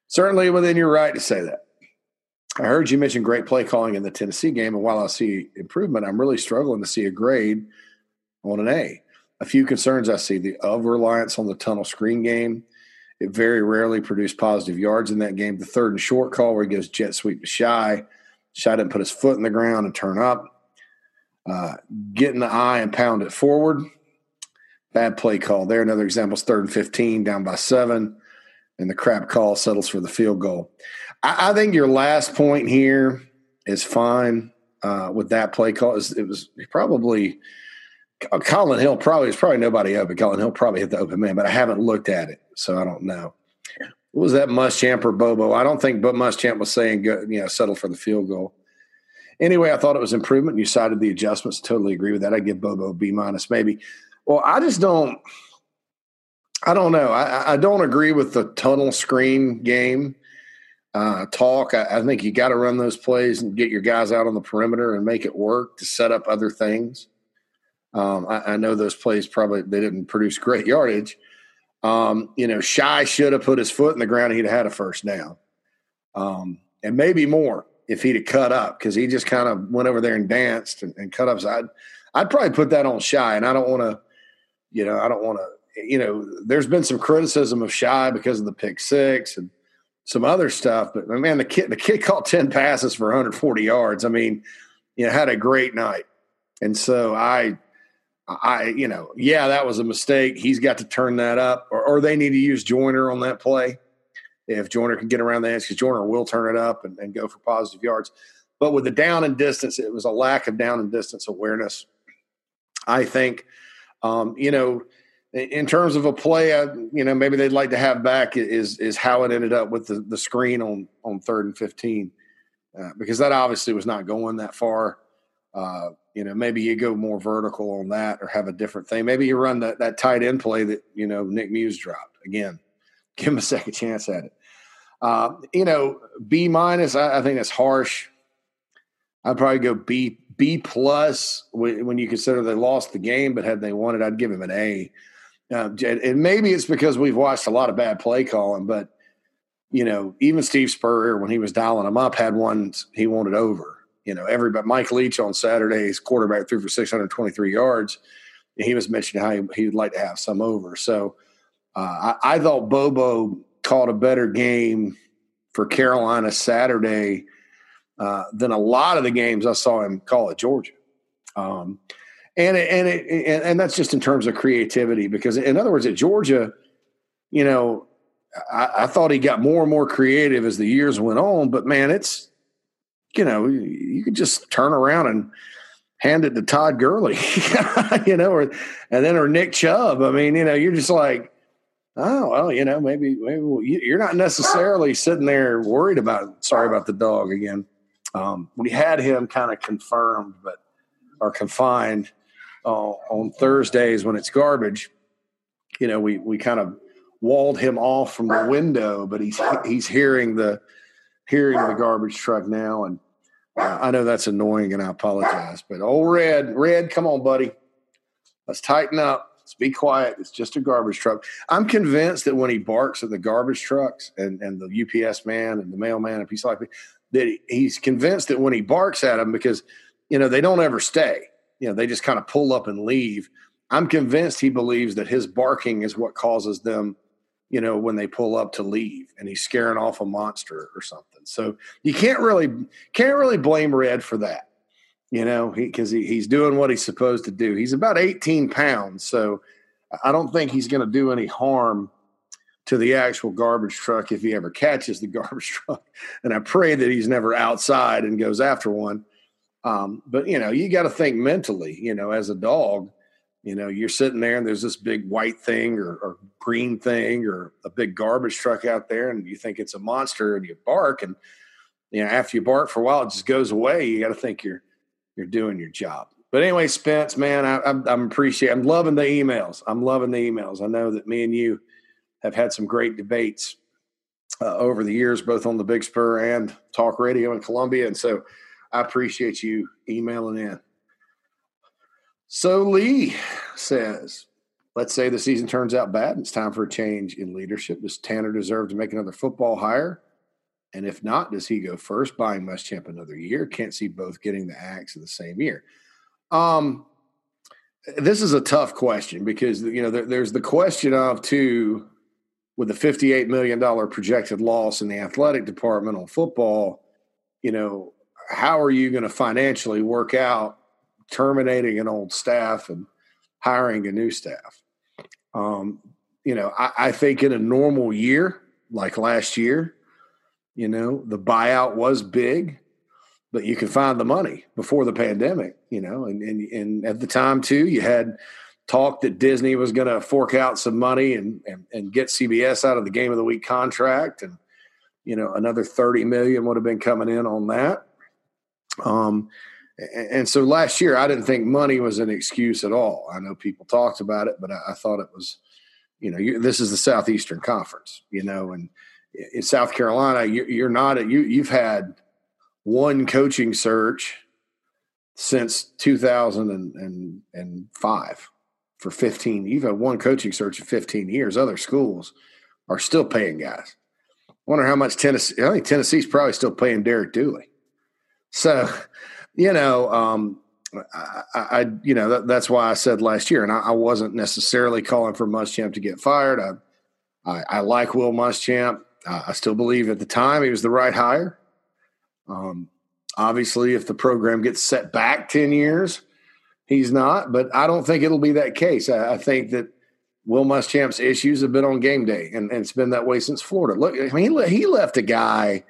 Certainly within your right to say that. I heard you mention great play calling in the Tennessee game, and while I see improvement, I'm really struggling to see a grade on an A. A few concerns I see: the over-reliance on the tunnel screen game. It very rarely produced positive yards in that game. The third and short call where he gives jet sweep to Shai. Shai didn't put his foot in the ground and turn up. Get in the eye and pound it forward. Bad play call there. Another example is 3rd and 15, down by 7, and the crap call settles for the field goal. I think your last point here is fine with that play call. It was probably Colin Hill. There's probably nobody open. Colin Hill probably hit the open man, but I haven't looked at it, so I don't know. What was that, Muschamp or Bobo? I don't think, but Muschamp was saying, settle for the field goal. Anyway, I thought it was improvement. You cited the adjustments. Totally agree with that. I give Bobo B- maybe. Well, I just don't. I don't know. I don't agree with the tunnel screen game talk. I think you got to run those plays and get your guys out on the perimeter and make it work to set up other things. I know those plays probably they didn't produce great yardage. Shai should have put his foot in the ground. He'd have had a first down, and maybe more if he'd have cut up, because he just kind of went over there and danced and cut up. So I'd probably put that on Shai, and I don't want to. There's been some criticism of Shai because of the pick six and some other stuff, but man, the kid caught 10 passes for 140 yards. I mean, had a great night, and so I that was a mistake. He's got to turn that up, or they need to use Joyner on that play. If Joyner can get around the edge, because Joyner will turn it up and go for positive yards. But with the down and distance, it was a lack of down and distance awareness, I think. In terms of a play, maybe they'd like to have back is how it ended up with the screen on 3rd and 15, because that obviously was not going that far. Maybe you go more vertical on that or have a different thing. Maybe you run that tight end play that, Nick Muse dropped. Again, give him a second chance at it. B-, I think that's harsh. I'd probably go B+ when you consider they lost the game, but had they won it, I'd give him an A. And maybe it's because we've watched a lot of bad play calling, but, even Steve Spurrier, when he was dialing them up, had ones he wanted over. Everybody. Mike Leach on Saturday's quarterback threw for 623 yards, and he was mentioning how he would like to have some over. So I thought Bobo called a better game for Carolina Saturday than a lot of the games I saw him call at Georgia. And that's just in terms of creativity, because in other words, at Georgia, I thought he got more and more creative as the years went on, but man, it's, you could just turn around and hand it to Todd Gurley, or Nick Chubb. I mean, you're just like, oh, well, maybe you're not necessarily sitting there worried about, sorry about the dog again. We had him kind of confirmed, or confined on Thursdays when it's garbage. We kind of walled him off from the window, but he's hearing the garbage truck now, and I know that's annoying, and I apologize. But old Red, come on, buddy, let's tighten up. Let's be quiet. It's just a garbage truck. I'm convinced that when he barks at the garbage trucks and the UPS man and the mailman and people like that, that he's convinced that when he barks at them, because they don't ever stay. They just kind of pull up and leave. I'm convinced he believes that his barking is what causes them, when they pull up, to leave, and he's scaring off a monster or something. So you can't really blame Red for that. Because he's doing what he's supposed to do. He's about 18 pounds, so I don't think he's going to do any harm to the actual garbage truck if he ever catches the garbage truck. And I pray that he's never outside and goes after one. But you got to think mentally, as a dog, you're sitting there and there's this big white thing or green thing or a big garbage truck out there, and you think it's a monster, and you bark. And, after you bark for a while, it just goes away. You got to think you're doing your job. But anyway, Spence, man, I'm loving the emails. I know that me and you have had some great debates over the years, both on the Big Spur and Talk Radio in Columbia. And so I appreciate you emailing in. So Lee says, Let's say the season turns out bad and it's time for a change in leadership. Does Tanner deserve to make another football hire? And if not, does he go first, buying Muschamp another year? Can't see both getting the axe in the same year. This is a tough question because, you know, there's the question of, too, with the $58 million projected loss in the athletic department on football, you know, how are you going to financially work out terminating an old staff and hiring a new staff? You know, I think in a normal year, like last year, you know, the buyout was big, but you can find the money before the pandemic, you know. And at the time, too, you had talk that Disney was going to fork out some money and get CBS out of the Game of the Week contract. And, you know, another $30 million would have been coming in on that. And so last year, I didn't think money was an excuse at all. I know people talked about it, but I thought it was, you know, this is the Southeastern Conference, you know, and in South Carolina, you're not – you've had one coaching search since 2005 for 15 – you've had one coaching search in 15 years. Other schools are still paying guys. I wonder how much Tennessee – I think Tennessee's probably still paying Derek Dooley. So, you know, that's why I said last year, and I wasn't necessarily calling for Muschamp to get fired. I like Will Muschamp. I still believe at the time he was the right hire. Obviously, if the program gets set back 10 years, he's not. But I don't think it'll be that case. I think that Will Muschamp's issues have been on game day, and it's been that way since Florida. Look, I mean, he left a guy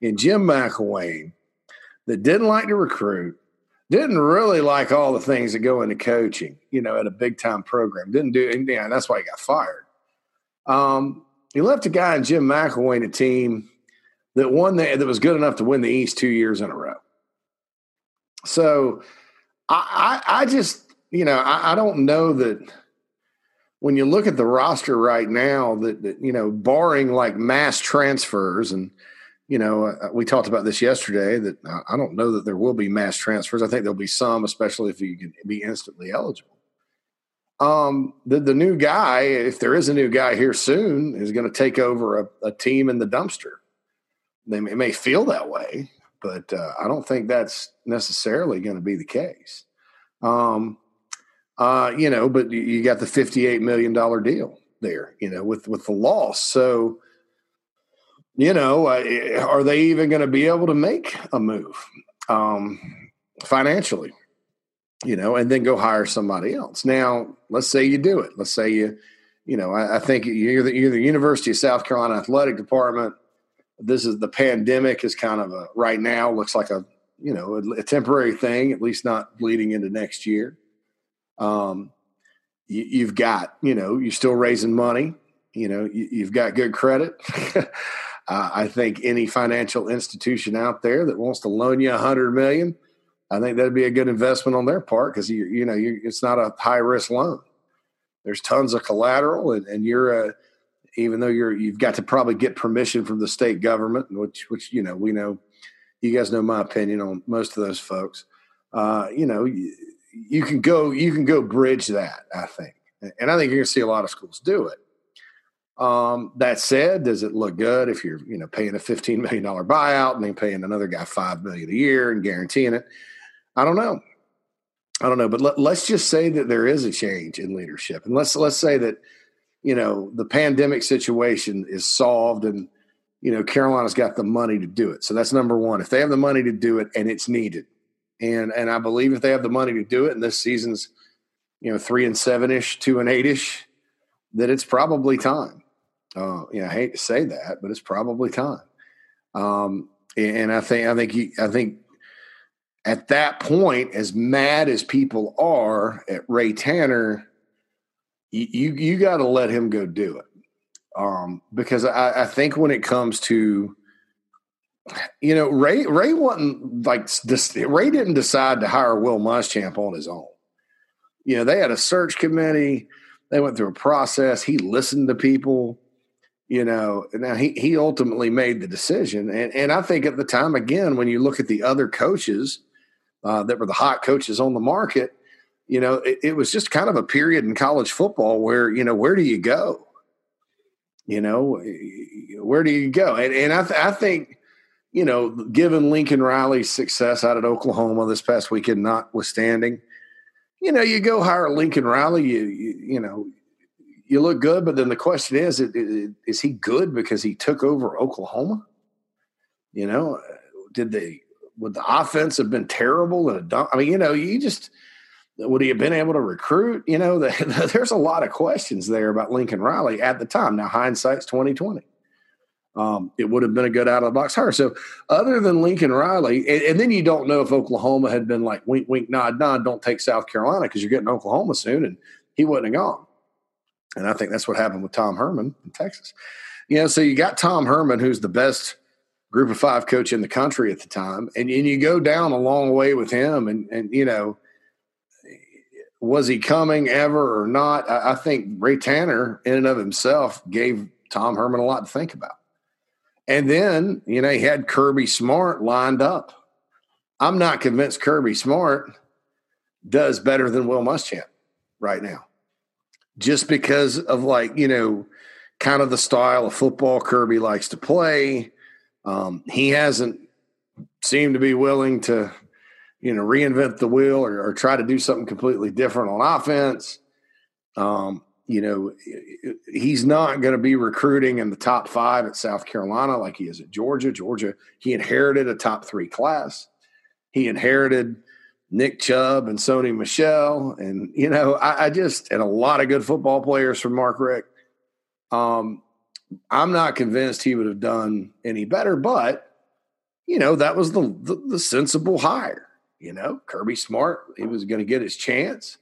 in Jim McElwain that didn't like to recruit, didn't really like all the things that go into coaching, you know, at a big-time program. Didn't do anything, and that's why he got fired. He left a guy in Jim McElwain, a team that won that was good enough to win the East 2 years in a row. So I just, you know, I don't know that when you look at the roster right now that you know, barring like mass transfers and, you know, we talked about this yesterday that I don't know that there will be mass transfers. I think there'll be some, especially if you can be instantly eligible. The new guy, if there is a new guy here soon, is going to take over a team in the dumpster. It may feel that way, but I don't think that's necessarily going to be the case. You know, but you got the $58 million deal there, you know, with the loss. So, you know, are they even going to be able to make a move financially? You know, and then go hire somebody else. Now, let's say you do it. Let's say you know, I think you're the University of South Carolina athletic department. This is the pandemic is kind of right now looks like a temporary thing, at least not bleeding into next year. You've got, you know, you're still raising money. You know, you've got good credit. I think any financial institution out there that wants to loan you $100 million, I think that'd be a good investment on their part because, you know, it's not a high-risk loan. There's tons of collateral, and you're even though you've got to probably get permission from the state government, which you know, we know. You guys know my opinion on most of those folks. You know, you can go bridge that, I think. And I think you're going to see a lot of schools do it. That said, does it look good if you're, you know, paying a $15 million buyout and then paying another guy $5 million a year and guaranteeing it? I don't know, but let's just say that there is a change in leadership, and let's say that, you know, the pandemic situation is solved, and, you know, Carolina's got the money to do it. So that's number one. If they have the money to do it, and it's needed, and I believe if they have the money to do it, and this season's, you know, 3-7-ish, 2-8-ish, that it's probably time. You know, I hate to say that, but it's probably time. And I think. At that point, as mad as people are at Ray Tanner, you got to let him go do it. Because I think when it comes to, you know, Ray wasn't like – Ray didn't decide to hire Will Muschamp on his own. You know, they had a search committee. They went through a process. He listened to people, you know. Now, he ultimately made the decision. And I think at the time, again, when you look at the other coaches – that were the hot coaches on the market, you know, it was just kind of a period in college football where, you know, where do you go? You know, where do you go? And I think, you know, given Lincoln Riley's success out at Oklahoma this past weekend notwithstanding, you know, you go hire Lincoln Riley, you know, you look good, but then the question is he good because he took over Oklahoma? You know, would the offense have been terrible? I mean, you know, would he have been able to recruit? You know, there's a lot of questions there about Lincoln Riley at the time. Now, hindsight's 20/20. It would have been a good out-of-the-box hire. So other than Lincoln Riley, and then you don't know if Oklahoma had been like, wink, wink, nod, nod, don't take South Carolina because you're getting Oklahoma soon, and he wouldn't have gone. And I think that's what happened with Tom Herman in Texas. You know, so you got Tom Herman, who's the best Group of Five coach in the country at the time, and you go down a long way with him, and you know, was he coming ever or not? I think Ray Tanner, in and of himself, gave Tom Herman a lot to think about. And then, you know, he had Kirby Smart lined up. I'm not convinced Kirby Smart does better than Will Muschamp right now, just because of, like, you know, kind of the style of football Kirby likes to play. He hasn't seemed to be willing to, you know, reinvent the wheel or try to do something completely different on offense. You know, he's not going to be recruiting in the top five at South Carolina like he is at Georgia. Georgia, he inherited a top three class. He inherited Nick Chubb and Sony Michelle. And, you know, and a lot of good football players from Mark Richt. I'm not convinced he would have done any better, but, you know, that was the sensible hire. You know, Kirby Smart, he was going to get his chance,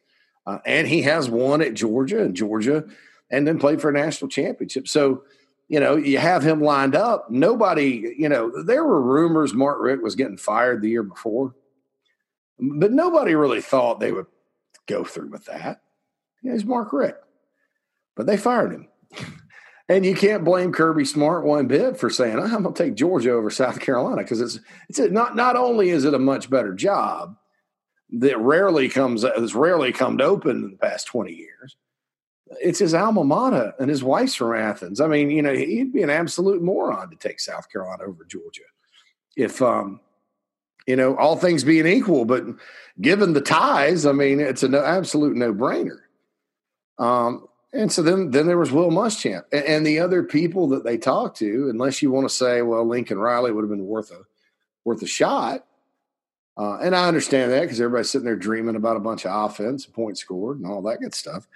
and he has won at Georgia, and then played for a national championship. So, you know, you have him lined up. Nobody, you know, there were rumors Mark Richt was getting fired the year before, but nobody really thought they would go through with that. You know, he's Mark Richt, but they fired him. And you can't blame Kirby Smart one bit for saying, I'm going to take Georgia over South Carolina, because it's not only is it a much better job that has rarely come open in the past 20 years, it's his alma mater, and his wife's from Athens. I mean, you know, he'd be an absolute moron to take South Carolina over Georgia if, you know, all things being equal. But given the ties, I mean, it's an absolute no-brainer. And so then there was Will Muschamp. And the other people that they talked to, unless you want to say, well, Lincoln Riley would have been worth a shot. And I understand that, because everybody's sitting there dreaming about a bunch of offense, points scored, and all that good stuff.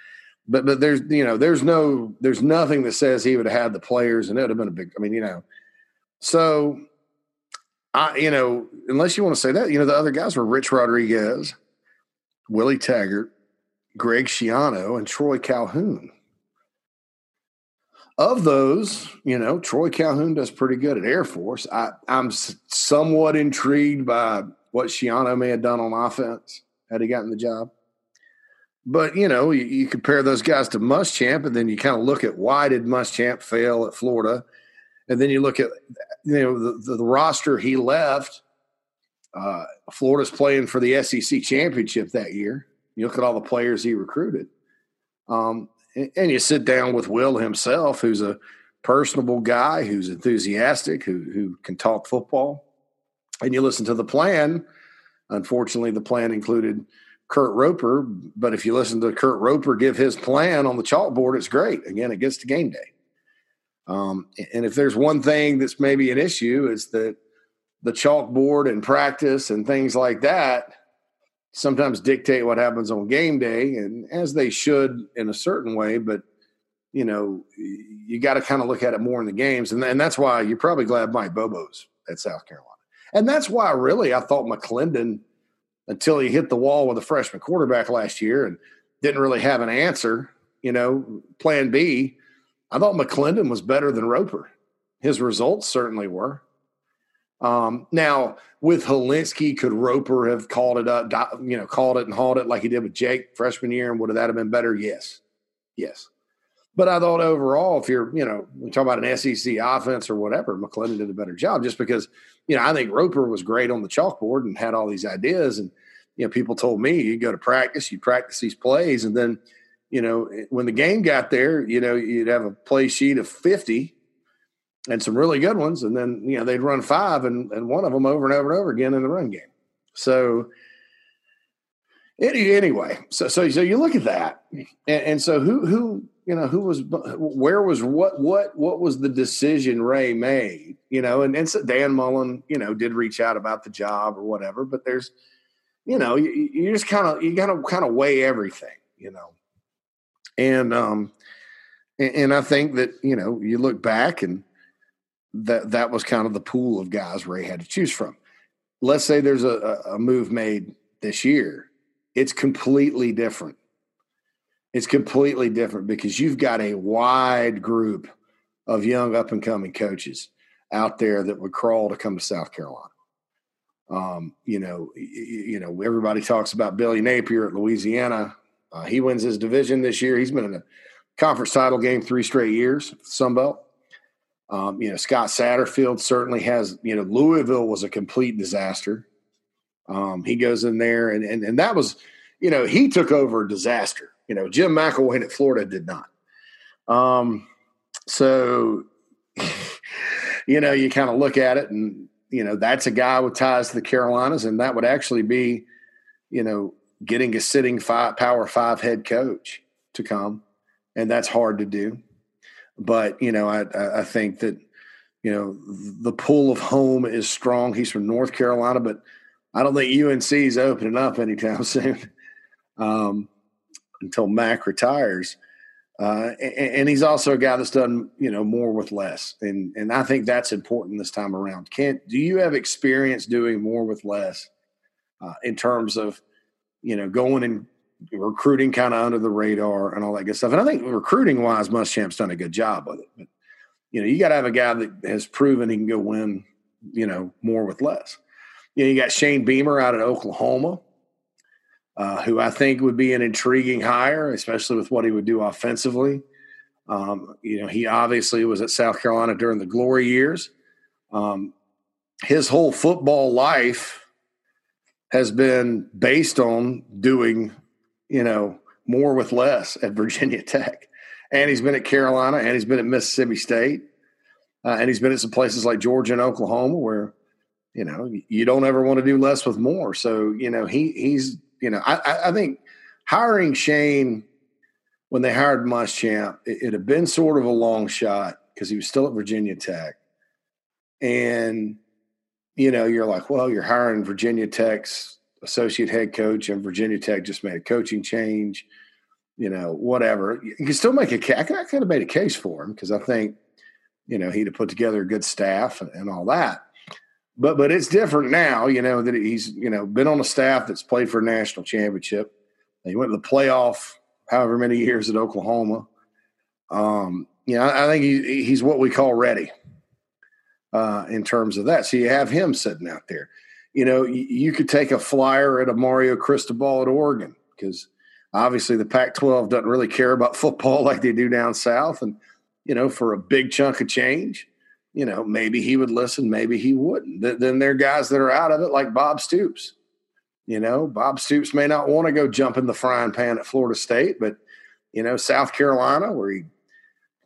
But there's, you know, there's nothing that says he would have had the players, and it would have been a big, I mean, you know. So, you know, unless you want to say that, you know, the other guys were Rich Rodriguez, Willie Taggart, Greg Schiano, and Troy Calhoun. Of those, you know, Troy Calhoun does pretty good at Air Force. I'm somewhat intrigued by what Schiano may have done on offense had he gotten the job. But, you know, you compare those guys to Muschamp, and then you kind of look at why did Muschamp fail at Florida, and then you look at, you know, the roster he left. Florida's playing for the SEC championship that year. You look at all the players he recruited. And you sit down with Will himself, who's a personable guy, who's enthusiastic, who can talk football. And you listen to the plan. Unfortunately, the plan included Kurt Roper. But if you listen to Kurt Roper give his plan on the chalkboard, it's great. Again, it gets to game day. And if there's one thing that's maybe an issue, is that the chalkboard and practice and things like that sometimes dictate what happens on game day, and as they should in a certain way. But, you know, you got to kind of look at it more in the games. And that's why you're probably glad Mike Bobo's at South Carolina. And that's why, really, I thought McClendon, until he hit the wall with a freshman quarterback last year and didn't really have an answer, you know, plan B, I thought McClendon was better than Roper. His results certainly were. Now with Hilinski, could Roper have called it up, you know, called it and hauled it like he did with Jake freshman year? And would that have been better? Yes. But I thought overall, if you're, you know, we talk about an SEC offense or whatever, McClendon did a better job, just because, you know, I think Roper was great on the chalkboard and had all these ideas. And you know, people told me you go to practice, you practice these plays, and then, you know, when the game got there, you know, you'd have a play sheet of 50 and some really good ones, and then, you know, they'd run five and one of them over and over and over again in the run game. So anyway, so you look at that, and so who you know, who was, where was what was the decision Ray made, you know, and so Dan Mullen, you know, did reach out about the job or whatever, but there's, you know, you just kind of, you got to kind of weigh everything, you know, and I think that, you know, you look back and that was kind of the pool of guys Ray had to choose from. Let's say there's a move made this year. It's completely different. It's completely different because you've got a wide group of young up-and-coming coaches out there that would crawl to come to South Carolina. You know, everybody talks about Billy Napier at Louisiana. He wins his division this year. He's been in a conference title game 3 straight years, Sun Belt. You know, Scott Satterfield certainly has, you know, Louisville was a complete disaster. He goes in there, and that was, you know, he took over a disaster. You know, Jim McElwain at Florida did not. So, you know, you kind of look at it and, you know, that's a guy with ties to the Carolinas, and that would actually be, you know, getting a sitting Power 5 head coach to come, and that's hard to do. But, you know, I think that, you know, the pull of home is strong. He's from North Carolina, but I don't think UNC is opening up anytime soon. Until Mac retires. And he's also a guy that's done, you know, more with less. And I think that's important this time around. Do you have experience doing more with less in terms of, you know, going and recruiting kind of under the radar and all that good stuff? And I think recruiting-wise, Muschamp's done a good job with it. But, you know, you got to have a guy that has proven he can go win, you know, more with less. You know, you got Shane Beamer out at Oklahoma, who I think would be an intriguing hire, especially with what he would do offensively. You know, he obviously was at South Carolina during the glory years. His whole football life has been based on doing, you know, more with less at Virginia Tech. And he's been at Carolina, and he's been at Mississippi State, and he's been at some places like Georgia and Oklahoma where, you know, you don't ever want to do less with more. So, you know, he's – you know, I think hiring Shane when they hired Muschamp, it had been sort of a long shot because he was still at Virginia Tech. And, you know, you're like, well, you're hiring Virginia Tech's associate head coach, and Virginia Tech just made a coaching change, you know, whatever. You can still make a case. I could have made a case for him because I think, you know, he'd have put together a good staff and all that. But it's different now, you know, that he's, you know, been on a staff that's played for a national championship. He went to the playoff however many years at Oklahoma. You know, I think he's what we call ready in terms of that. So you have him sitting out there. You know, you could take a flyer at a Mario Cristobal at Oregon because obviously the Pac-12 doesn't really care about football like they do down south. And, you know, for a big chunk of change, you know, maybe he would listen, maybe he wouldn't. Then there are guys that are out of it like Bob Stoops. You know, Bob Stoops may not want to go jump in the frying pan at Florida State, but, you know, South Carolina where he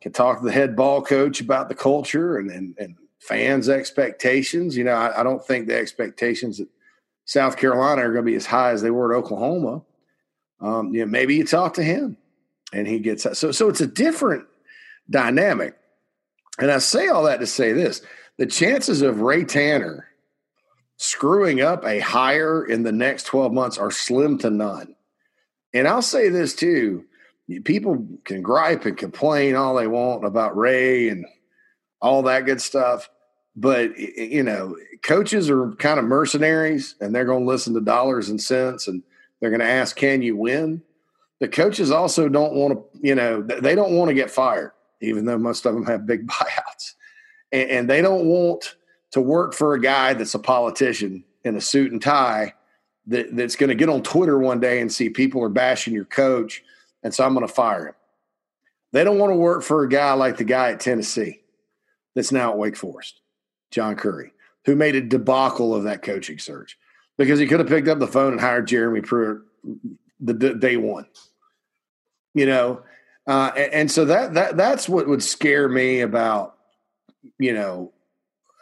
can talk to the head ball coach about the culture and fans' expectations. You know, I don't think the expectations at South Carolina are going to be as high as they were at Oklahoma. You know, maybe you talk to him and he gets that. So it's a different dynamic. And I say all that to say this, the chances of Ray Tanner screwing up a hire in the next 12 months are slim to none. And I'll say this too, people can gripe and complain all they want about Ray and all that good stuff. But, you know, coaches are kind of mercenaries and they're going to listen to dollars and cents and they're going to ask, can you win? The coaches also don't want to, you know, they don't want to get fired, even though most of them have big buyouts. And they don't want to work for a guy that's a politician in a suit and tie that's going to get on Twitter one day and see people are bashing your coach, and so I'm going to fire him. They don't want to work for a guy like the guy at Tennessee that's now at Wake Forest, John Curry, who made a debacle of that coaching search. because he could have picked up the phone and hired Jeremy Pruitt the day one, you know? And so that's what would scare me about, you know,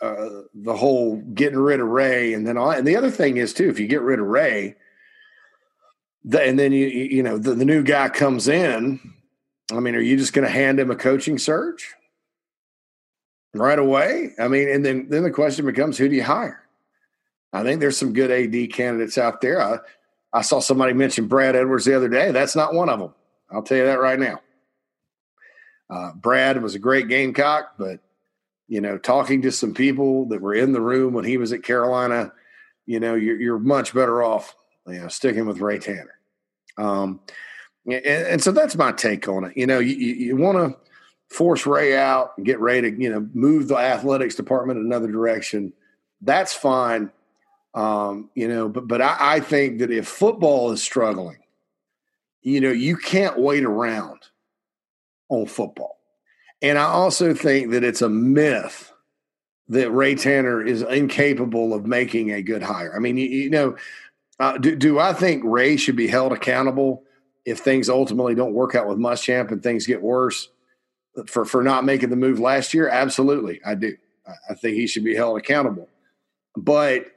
the whole getting rid of Ray. And then all, and the other thing is too, if you get rid of Ray and then you know, the new guy comes in, I mean, are you just going to hand him a coaching search right away? I mean, and then the question becomes, who do you hire? I think there's some good AD candidates out there. I saw somebody mention Brad Edwards the other day. That's not one of them. I'll tell you that right now. Brad was a great Gamecock, but, you know, talking to some people that were in the room when he was at Carolina, you know, you're much better off, you know, sticking with Ray Tanner. And so that's my take on it. You know, you want to force Ray out and get Ray to, you know, move the athletics department another direction. That's fine. You know, but I think that if football is struggling, you know, you can't wait around on football. And I also think that it's a myth that Ray Tanner is incapable of making a good hire. I mean, you know, do I think Ray should be held accountable if things ultimately don't work out with Muschamp and things get worse for not making the move last year? Absolutely, I do. I think he should be held accountable. But,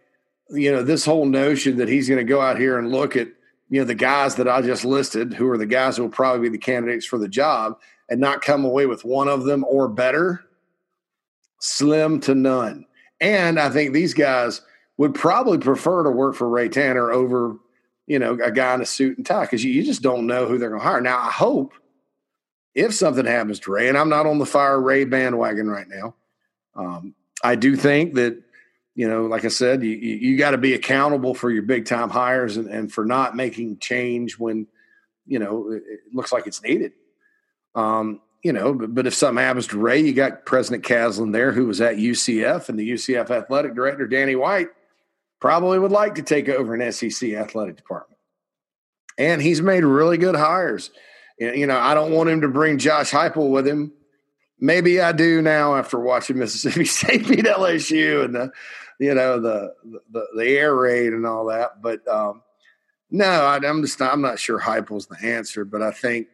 you know, this whole notion that he's going to go out here and look at, you know, the guys that I just listed, who are the guys who will probably be the candidates for the job, and not come away with one of them or better, slim to none. And I think these guys would probably prefer to work for Ray Tanner over, you know, a guy in a suit and tie, because you just don't know who they're going to hire. Now, I hope if something happens to Ray, and I'm not on the fire Ray bandwagon right now, I do think that, you know, like I said, you got to be accountable for your big-time hires and for not making change when, you know, it looks like it's needed. You know, but if something happens to Ray, you got President Caslin there, who was at UCF, and the UCF athletic director, Danny White, probably would like to take over an SEC athletic department. And he's made really good hires. You know, I don't want him to bring Josh Heupel with him. Maybe I do now after watching Mississippi State beat LSU and the, you know, the air raid and all that. But no, I'm not sure Heupel's the answer. But I think,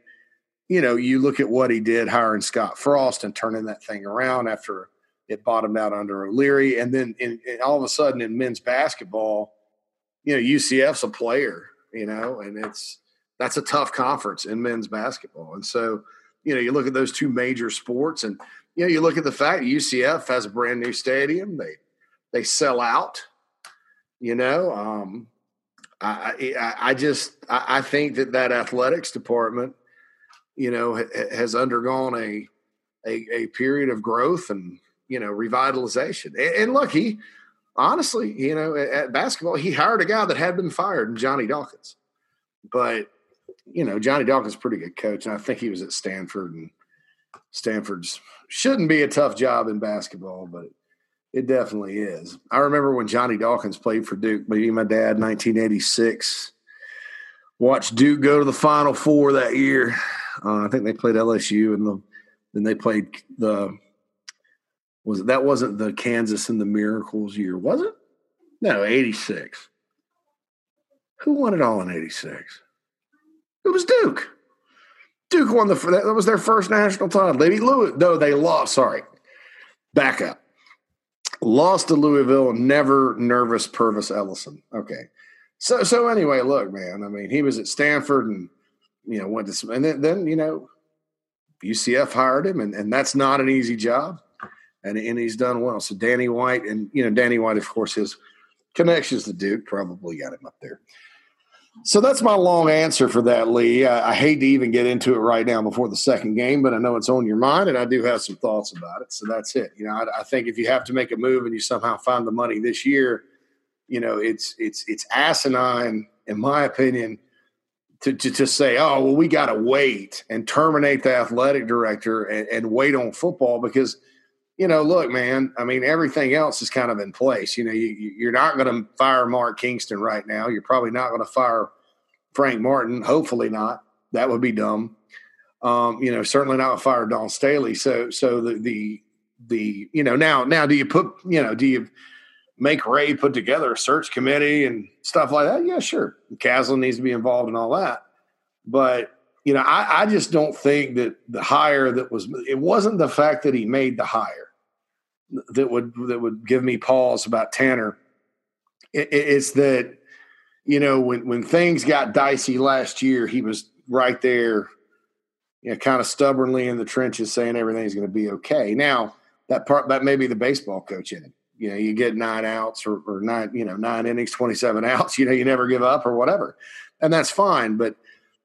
you know, you look at what he did hiring Scott Frost and turning that thing around after it bottomed out under O'Leary, and then all of a sudden in men's basketball, you know, UCF's a player, you know, and that's a tough conference in men's basketball, and so. You know, you look at those two major sports and, you know, you look at the fact UCF has a brand new stadium. They sell out, you know. I think that athletics department, you know, has undergone a period of growth and, you know, revitalization. And look, he honestly, you know, at basketball, he hired a guy that had been fired in Johnny Dawkins. But, you know, Johnny Dawkins is a pretty good coach, and I think he was at Stanford, and Stanford's shouldn't be a tough job in basketball, but it definitely is. I remember when Johnny Dawkins played for Duke, maybe my dad, 1986, watched Duke go to the Final Four that year. I think they played LSU, and then they played that wasn't the Kansas and the Miracles year, was it? No, 86. Who won it all in 86? It was Duke. Duke won that was their first national title. They beat Louisville, though they lost. Sorry. Back up. Lost to Louisville, never nervous Purvis Ellison. Okay. So anyway, look, man, I mean, he was at Stanford and, you know, went to some, and then, you know, UCF hired him, and that's not an easy job. And he's done well. So Danny White, and, you know, Danny White, of course, his connections to Duke probably got him up there. So that's my long answer for that, Lee. I hate to even get into it right now before the second game, but I know it's on your mind, and I do have some thoughts about it. So that's it. You know, I think if you have to make a move and you somehow find the money this year, you know, it's asinine, in my opinion, to say, oh, well, we got to wait and terminate the athletic director and wait on football because, you know, look, man, I mean, everything else is kind of in place. You know, you're not going to fire Mark Kingston right now. You're probably not going to fire Frank Martin. Hopefully not. That would be dumb. You know, certainly not fire Don Staley. So the you know, now do you put, you know, do you make Ray put together a search committee and stuff like that, yeah, sure. Caslin needs to be involved in all that. But, you know, I just don't think that the hire that was – it wasn't the fact that he made the hire that would give me pause about Tanner. It's that, you know, when things got dicey last year, he was right there, you know, kind of stubbornly in the trenches saying everything's going to be okay. Now, that may be the baseball coach in him. You know, you get 9 outs or 9 innings, 27 outs, you know, you never give up or whatever. And that's fine. But,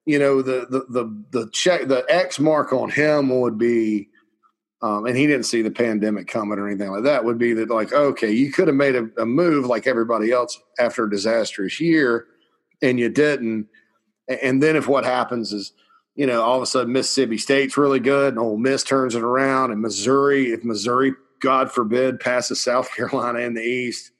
you know, the X mark on him would be, and he didn't see the pandemic coming or anything like that, would be that, like, okay, you could have made a move like everybody else after a disastrous year and you didn't. And then if what happens is, you know, all of a sudden Mississippi State's really good and Ole Miss turns it around, and Missouri, if Missouri, God forbid, passes South Carolina in the East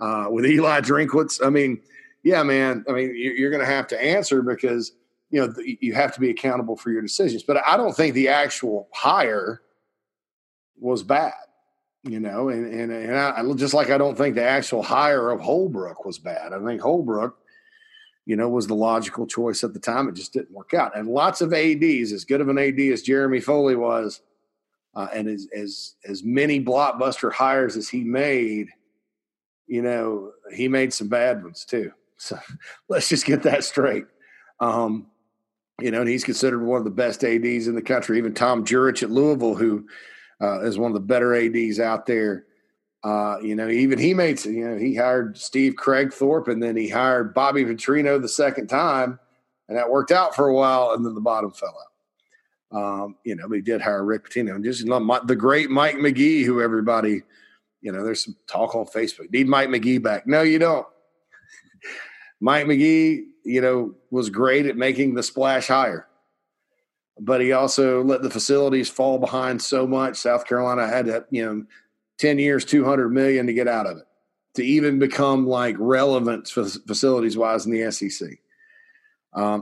with Eli Drinkwitz. I mean, yeah, man. I mean, you're going to have to answer because, you know, you have to be accountable for your decisions. But I don't think the actual hire was bad, you know, and I, just like I don't think the actual hire of Holbrook was bad. I think Holbrook, you know, was the logical choice at the time. It just didn't work out. And lots of ADs, as good of an AD as Jeremy Foley was, and as many blockbuster hires as he made, you know, he made some bad ones too. So let's just get that straight. You know, and he's considered one of the best ADs in the country. Even Tom Jurich at Louisville, who is one of the better ADs out there. You know, even he made, you know, he hired Steve Craigthorpe, and then he hired Bobby Petrino the second time, and that worked out for a while, and then the bottom fell out. You know, we did hire Rick Pitino, and just the great Mike McGee, who everybody, you know, there's some talk on Facebook. Need Mike McGee back? No, you don't. Mike McGee, you know, was great at making the splash hire, but he also let the facilities fall behind so much. South Carolina had to, you know, 10 years, $200 million to get out of it to even become like relevant facilities wise in the SEC.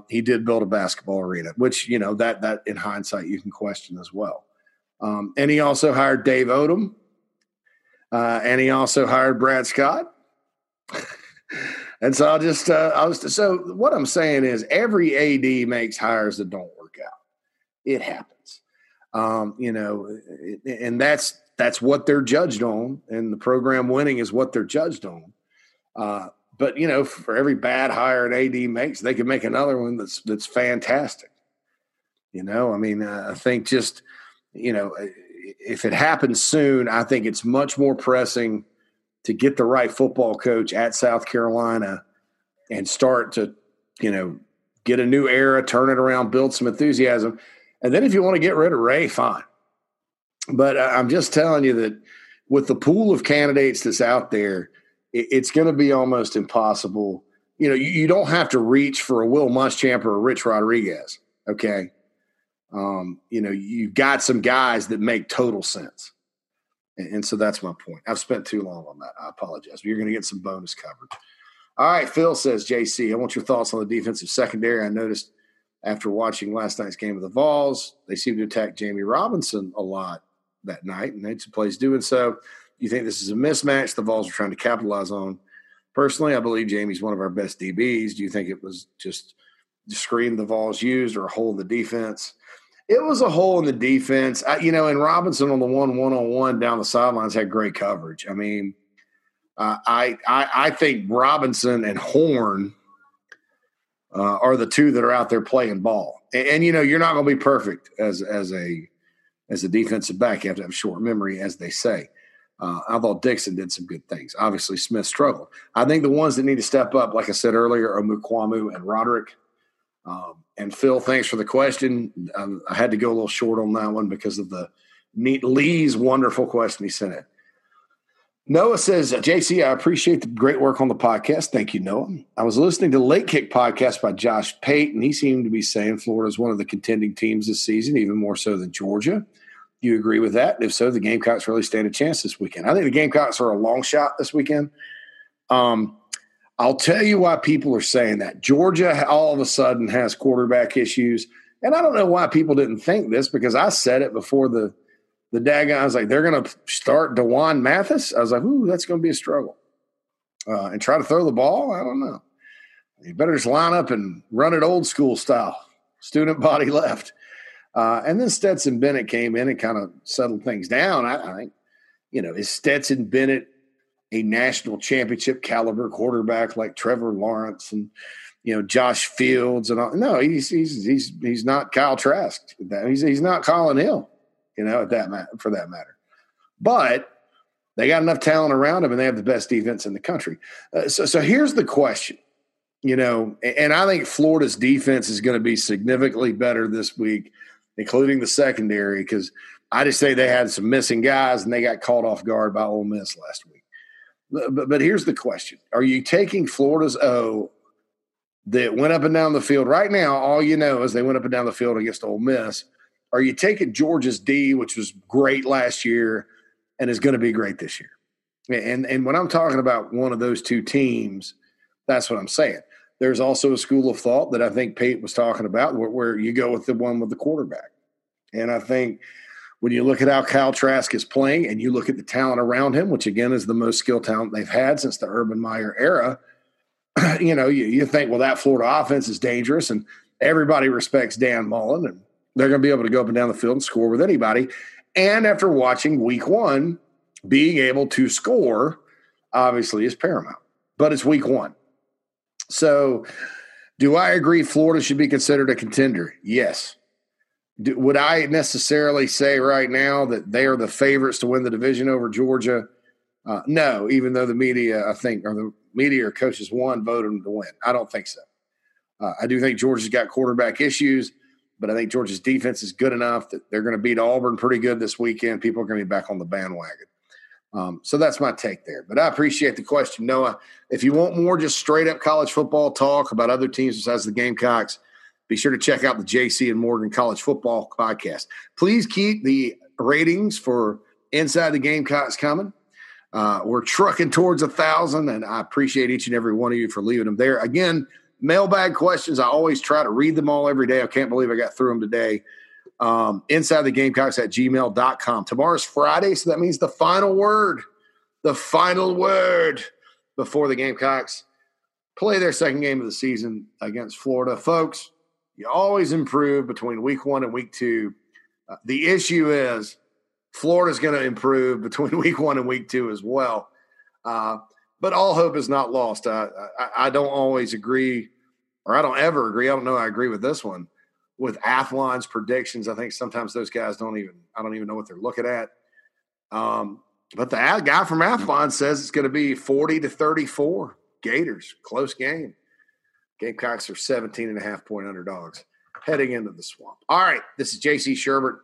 He did build a basketball arena, which, you know, that in hindsight you can question as well. And he also hired Dave Odom, and he also hired Brad Scott. And so so what I'm saying is every AD makes hires that don't work out. It happens, you know, and that's what they're judged on, and the program winning is what they're judged on. But, you know, for every bad hire an AD makes, they could make another one that's fantastic. You know, I mean, I think just, you know, if it happens soon, I think it's much more pressing to get the right football coach at South Carolina and start to, you know, get a new era, turn it around, build some enthusiasm. And then if you want to get rid of Ray, fine. But I'm just telling you that with the pool of candidates that's out there, it's going to be almost impossible. You know, you don't have to reach for a Will Muschamp or a Rich Rodriguez, okay? You know, you've got some guys that make total sense. And so that's my point. I've spent too long on that. I apologize. But you're going to get some bonus coverage. All right, Phil says, JC, I want your thoughts on the defensive secondary. I noticed after watching last night's game of the Vols, they seemed to attack Jamie Robinson a lot that night, and made some plays doing so. You think this is a mismatch the Vols are trying to capitalize on? Personally, I believe Jamie's one of our best DBs. Do you think it was just the screen the Vols used, or a hole in the defense? It was a hole in the defense. You know, and Robinson on the one-on-one down the sidelines had great coverage. I mean, I think Robinson and Horn are the two that are out there playing ball. And you know, you're not going to be perfect as a defensive back. You have to have short memory, as they say. I thought Dixon did some good things. Obviously, Smith struggled. I think the ones that need to step up, like I said earlier, are Mukwamu and Roderick. And Phil, thanks for the question. I had to go a little short on that one because of the Lee's wonderful question he sent in. Noah says, JC, I appreciate the great work on the podcast. Thank you, Noah. I was listening to Late Kick podcast by Josh Pate, and he seemed to be saying Florida is one of the contending teams this season, even more so than Georgia. Do you agree with that? If so, the Gamecocks really stand a chance this weekend. I think the Gamecocks are a long shot this weekend. I'll tell you why people are saying that. Georgia all of a sudden has quarterback issues, and I don't know why people didn't think this, because I said it before the the daggone, I was like, they're going to start DeJuan Mathis. I was like, ooh, that's going to be a struggle. And try to throw the ball? I don't know. You better just line up and run it old school style. Student body left. And then Stetson Bennett came in and kind of settled things down. I think, you know, is Stetson Bennett a national championship caliber quarterback like Trevor Lawrence and, you know, Josh Fields and all? No, he's not Kyle Trask. He's not Colin Hill, you know, for that matter. But they got enough talent around him, and they have the best defense in the country. So here's the question. You know, and I think Florida's defense is going to be significantly better this week, including the secondary, because I just say they had some missing guys and they got caught off guard by Ole Miss last week. But here's the question. Are you taking Florida's O that went up and down the field? Right now, all you know is they went up and down the field against Ole Miss. Are you taking Georgia's D, which was great last year and is going to be great this year? And when I'm talking about one of those two teams, that's what I'm saying. There's also a school of thought that I think Pate was talking about where you go with the one with the quarterback. And I think when you look at how Kyle Trask is playing and you look at the talent around him, which, again, is the most skilled talent they've had since the Urban Meyer era, you know, you think, well, that Florida offense is dangerous, and everybody respects Dan Mullen, and they're going to be able to go up and down the field and score with anybody. And after watching week one, being able to score, obviously, is paramount. But it's week one. So do I agree Florida should be considered a contender? Yes. Would I necessarily say right now that they are the favorites to win the division over Georgia? No, even though the media, I think, or the media or coaches one voted them to win. I don't think so. I do think Georgia's got quarterback issues, but I think Georgia's defense is good enough that they're going to beat Auburn pretty good this weekend. People are going to be back on the bandwagon. So that's my take there. But I appreciate the question, Noah. If you want more just straight-up college football talk about other teams besides the Gamecocks, be sure to check out the JC and Morgan College Football Podcast. Please keep the ratings for Inside the Gamecocks coming. We're trucking towards 1,000, and I appreciate each and every one of you for leaving them there. Again, mailbag questions. I always try to read them all every day. I can't believe I got through them today. InsideTheGamecocks@gmail.com. Tomorrow's Friday, so that means the final word before the Gamecocks play their second game of the season against Florida. Folks, you always improve between week one and week two. The issue is Florida's going to improve between week one and week two as well. But all hope is not lost. I don't always agree, or I don't ever agree. I don't know I agree with this one. With Athlon's predictions, I think sometimes those guys I don't even know what they're looking at. But the guy from Athlon says it's going to be 40-34 Gators, close game. Gamecocks are 17.5-point underdogs heading into the swamp. All right, this is JC Sherbert.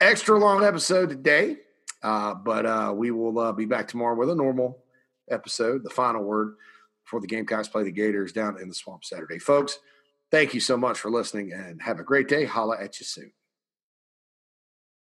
Extra long episode today, but we will be back tomorrow with a normal episode, the final word before the Gamecocks play the Gators down in the swamp Saturday. Folks, thank you so much for listening, and have a great day. Holla at you soon.